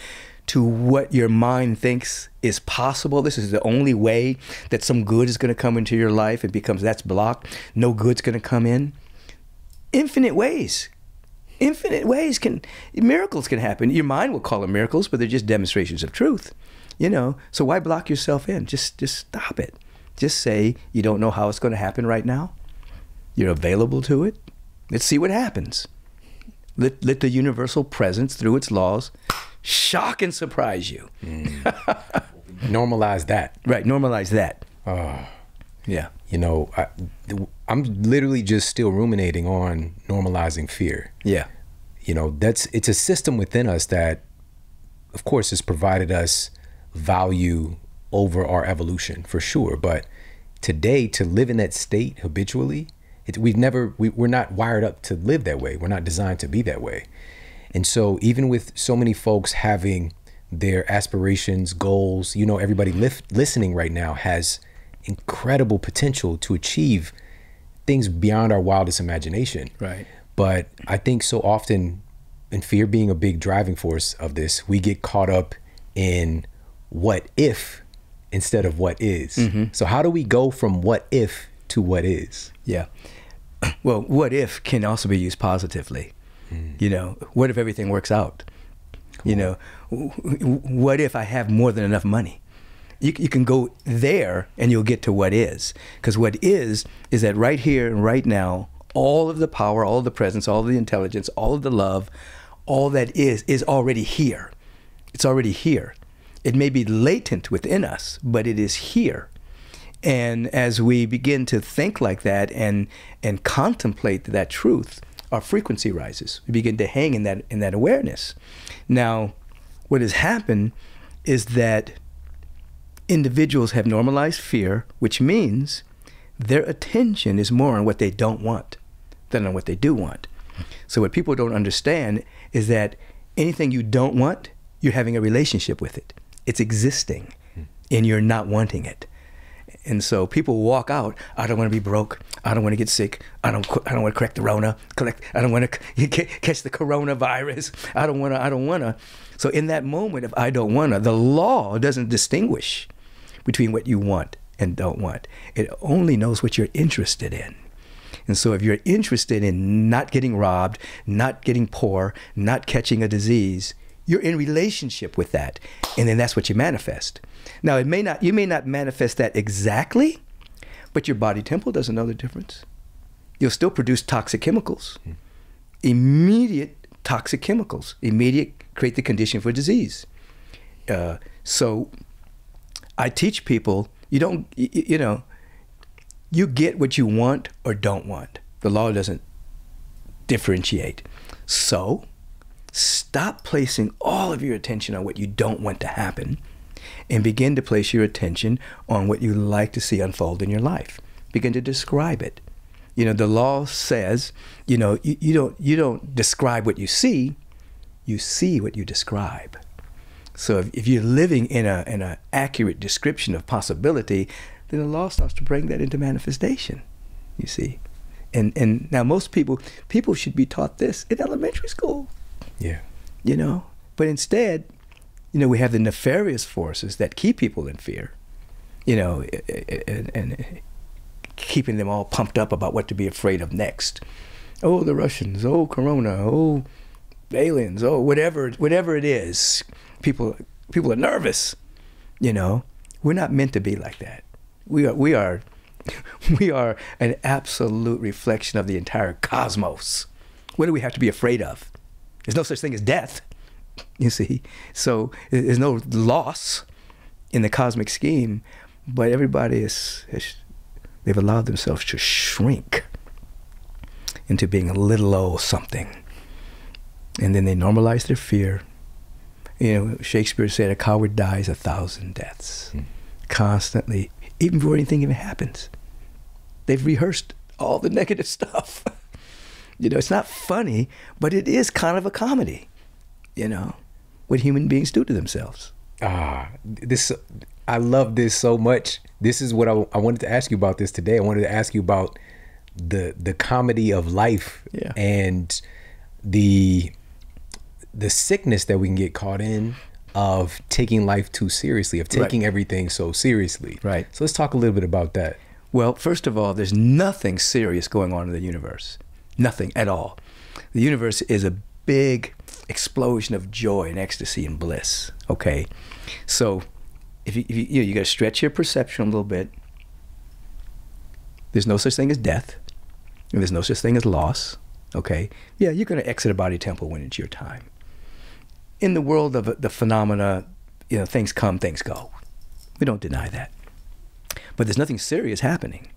to what your mind thinks is possible. This is the only way that some good is going to come into your life. It becomes, that's blocked. No good's going to come in. Infinite ways. Infinite ways can, miracles can happen. Your mind will call them miracles, but they're just demonstrations of truth. You know, so why block yourself in? Just, just stop it. Just say, you don't know how it's going to happen right now. You're available to it. Let's see what happens. Let, let the universal presence through its laws shock and surprise you. Mm. Normalize that. Right, normalize that. Uh, yeah. You know, I, I'm literally just still ruminating on normalizing fear. Yeah. You know, that's, it's a system within us that, of course, has provided us value over our evolution for sure. But today, to live in that state habitually, it, we've never, we, we're not wired up to live that way. We're not designed to be that way. And so even with so many folks having their aspirations, goals, you know, everybody lift, listening right now has incredible potential to achieve things beyond our wildest imagination. Right. But I think so often, and fear being a big driving force of this, we get caught up in what if instead of what is. Mm-hmm. So how do we go from what if to what is? Yeah. well, what if can also be used positively. Mm. You know, what if everything works out? Cool. You know, what if I have more than enough money? You, you can go there and you'll get to what is. Because what is, is that right here and right now, all of the power, all of the presence, all of the intelligence, all of the love, all that is, is already here. It's already here. It may be latent within us, but it is here. And as we begin to think like that and and contemplate that truth, our frequency rises. We begin to hang in that in that awareness. Now, what has happened is that individuals have normalized fear, which means their attention is more on what they don't want than on what they do want. So what people don't understand is that anything you don't want, you're having a relationship with it. It's existing and you're not wanting it. And so people walk out, I don't want to be broke. I don't want to get sick. I don't I don't want to correct the Rona. Collect, I don't want to catch the coronavirus. I don't want to, I don't want to. So in that moment of I don't want to, the law doesn't distinguish between what you want and don't want. It only knows what you're interested in. And so if you're interested in not getting robbed, not getting poor, not catching a disease, you're in relationship with that. And then that's what you manifest. Now, it may not, you may not manifest that exactly, but your body temple doesn't know the difference. You'll still produce toxic chemicals, mm. immediate toxic chemicals, immediate create the condition for disease. Uh, so I teach people, you don't, you, you know, you get what you want or don't want. The law doesn't differentiate. So stop placing all of your attention on what you don't want to happen and begin to place your attention on what you like to see unfold in your life. Begin to describe it. You know, the law says, you know, you, you don't you don't describe what you see, you see what you describe. So if, if you're living in a in an accurate description of possibility, then the law starts to bring that into manifestation, you see. And and now most people, people should be taught this in elementary school. Yeah. You know, but instead, you know, we have the nefarious forces that keep people in fear, you know, and, and keeping them all pumped up about what to be afraid of next. Oh, the Russians, oh, Corona, oh, aliens, oh, whatever, whatever it is. People, people are nervous, you know. We're not meant to be like that. We are, we are, we are an absolute reflection of the entire cosmos. What do we have to be afraid of? There's no such thing as death, you see. So there's no loss in the cosmic scheme, but everybody is, is they've allowed themselves to shrink into being a little old something. And then they normalize their fear. You know, Shakespeare said, a coward dies a thousand deaths, mm. constantly, even before anything even happens. They've rehearsed all the negative stuff. You know, it's not funny, but it is kind of a comedy, you know, what human beings do to themselves. Ah, this, I love this so much. This is what I, I wanted to ask you about this today. I wanted to ask you about the the comedy of life, yeah. and the the sickness that we can get caught in of taking life too seriously, of taking right. everything so seriously. Right. So let's talk a little bit about that. Well, first of all, there's nothing serious going on in the universe. Nothing at all. The universe is a big explosion of joy and ecstasy and bliss, okay? So if you, if you, you, know, you gotta stretch your perception a little bit. There's no such thing as death, and there's no such thing as loss, okay? Yeah, you're gonna exit a body temple when it's your time. In the world of the phenomena, you know, things come, things go. We don't deny that. But there's nothing serious happening.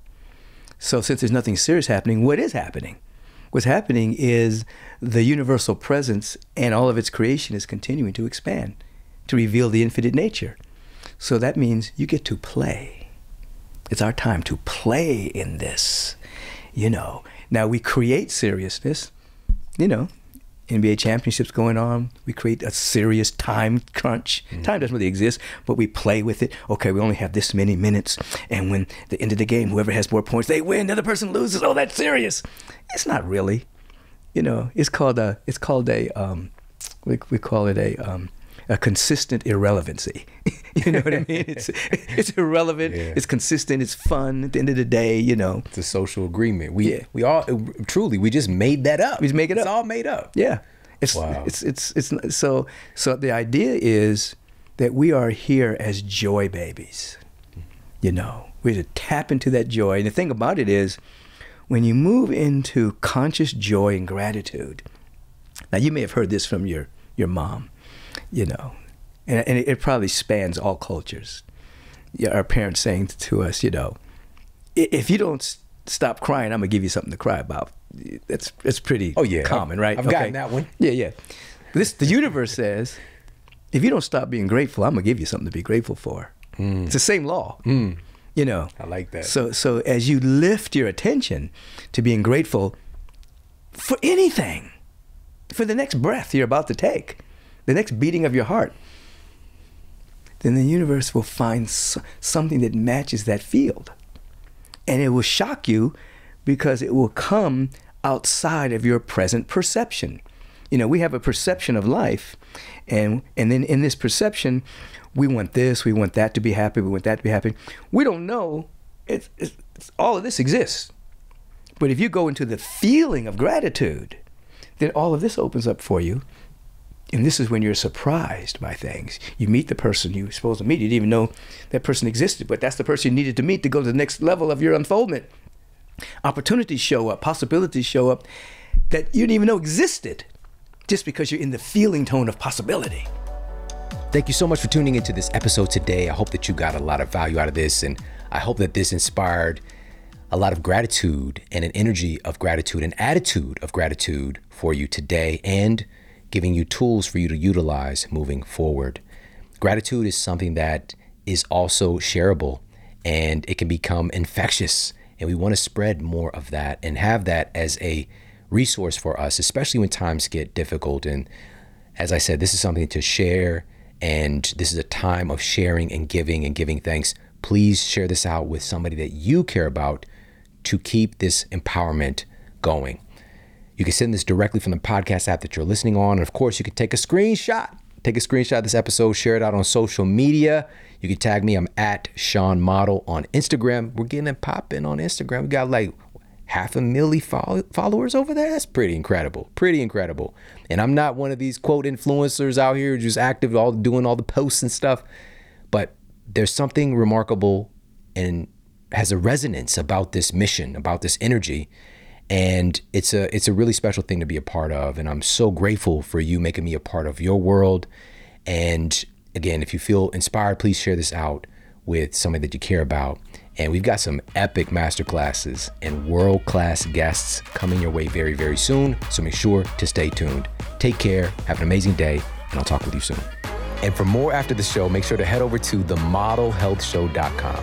So since there's nothing serious happening, what is happening? What's happening is the universal presence and all of its creation is continuing to expand, to reveal the infinite nature. So that means you get to play. It's our time to play in this, you know. Now we create seriousness, you know, N B A championships going on. We create a serious time crunch. Mm. Time doesn't really exist, but we play with it. Okay, we only have this many minutes. And when the end of the game, whoever has more points, they win. The other person loses. Oh, that's serious. It's not really. You know, it's called a, it's called a, um, we, we call it a um, a consistent irrelevancy. You know what I mean? It's it's irrelevant. Yeah. It's consistent. It's fun. At the end of the day, you know, it's a social agreement. We yeah. we all truly we just made that up. We just make it up. It's all made up. Yeah. It's, wow. it's it's it's it's so so. The idea is that we are here as joy babies. You know, we have to tap into that joy. And the thing about it is, when you move into conscious joy and gratitude. Now, you may have heard this from your your mom, you know, and, and it, it probably spans all cultures. Yeah, our parents saying to us, you know, if you don't s stop crying, I'm gonna give you something to cry about. That's that's pretty oh, yeah. common, right? I've okay. gotten that one. Yeah, yeah. This the universe says, if you don't stop being grateful, I'm gonna give you something to be grateful for. Mm. It's the same law. Mm. You know. I like that. So so as you lift your attention to being grateful for anything, for the next breath you're about to take, the next beating of your heart, then the universe will find so something that matches that field. And it will shock you because it will come outside of your present perception. You know, we have a perception of life, and and then in this perception, we want this, we want that to be happy, we want that to be happy. We don't know, it's, it's, it's, all of this exists. But if you go into the feeling of gratitude, then all of this opens up for you. And this is when you're surprised by things. You meet the person you were supposed to meet. You didn't even know that person existed, but that's the person you needed to meet to go to the next level of your unfoldment. Opportunities show up, possibilities show up that you didn't even know existed, just because you're in the feeling tone of possibility. Thank you so much for tuning into this episode today. I hope that you got a lot of value out of this, and I hope that this inspired a lot of gratitude and an energy of gratitude, an attitude of gratitude for you today, and giving you tools for you to utilize moving forward. Gratitude is something that is also shareable, and it can become infectious. And we want to spread more of that and have that as a resource for us, especially when times get difficult. And as I said, this is something to share, and this is a time of sharing and giving and giving thanks. Please share this out with somebody that you care about to keep this empowerment going. You can send this directly from the podcast app that you're listening on. And of course, you can take a screenshot. Take a screenshot of this episode, share it out on social media. You can tag me. I'm at Shawn Model on Instagram. We're getting it popping on Instagram. We got like half a million follow followers over there. That's pretty incredible. Pretty incredible. And I'm not one of these quote influencers out here just active, all doing all the posts and stuff. But there's something remarkable and has a resonance about this mission, about this energy. And it's a it's a really special thing to be a part of. And I'm so grateful for you making me a part of your world. And again, if you feel inspired, please share this out with somebody that you care about. And we've got some epic masterclasses and world-class guests coming your way very, very soon. So make sure to stay tuned. Take care, have an amazing day, and I'll talk with you soon. And for more after the show, make sure to head over to the model health show dot com.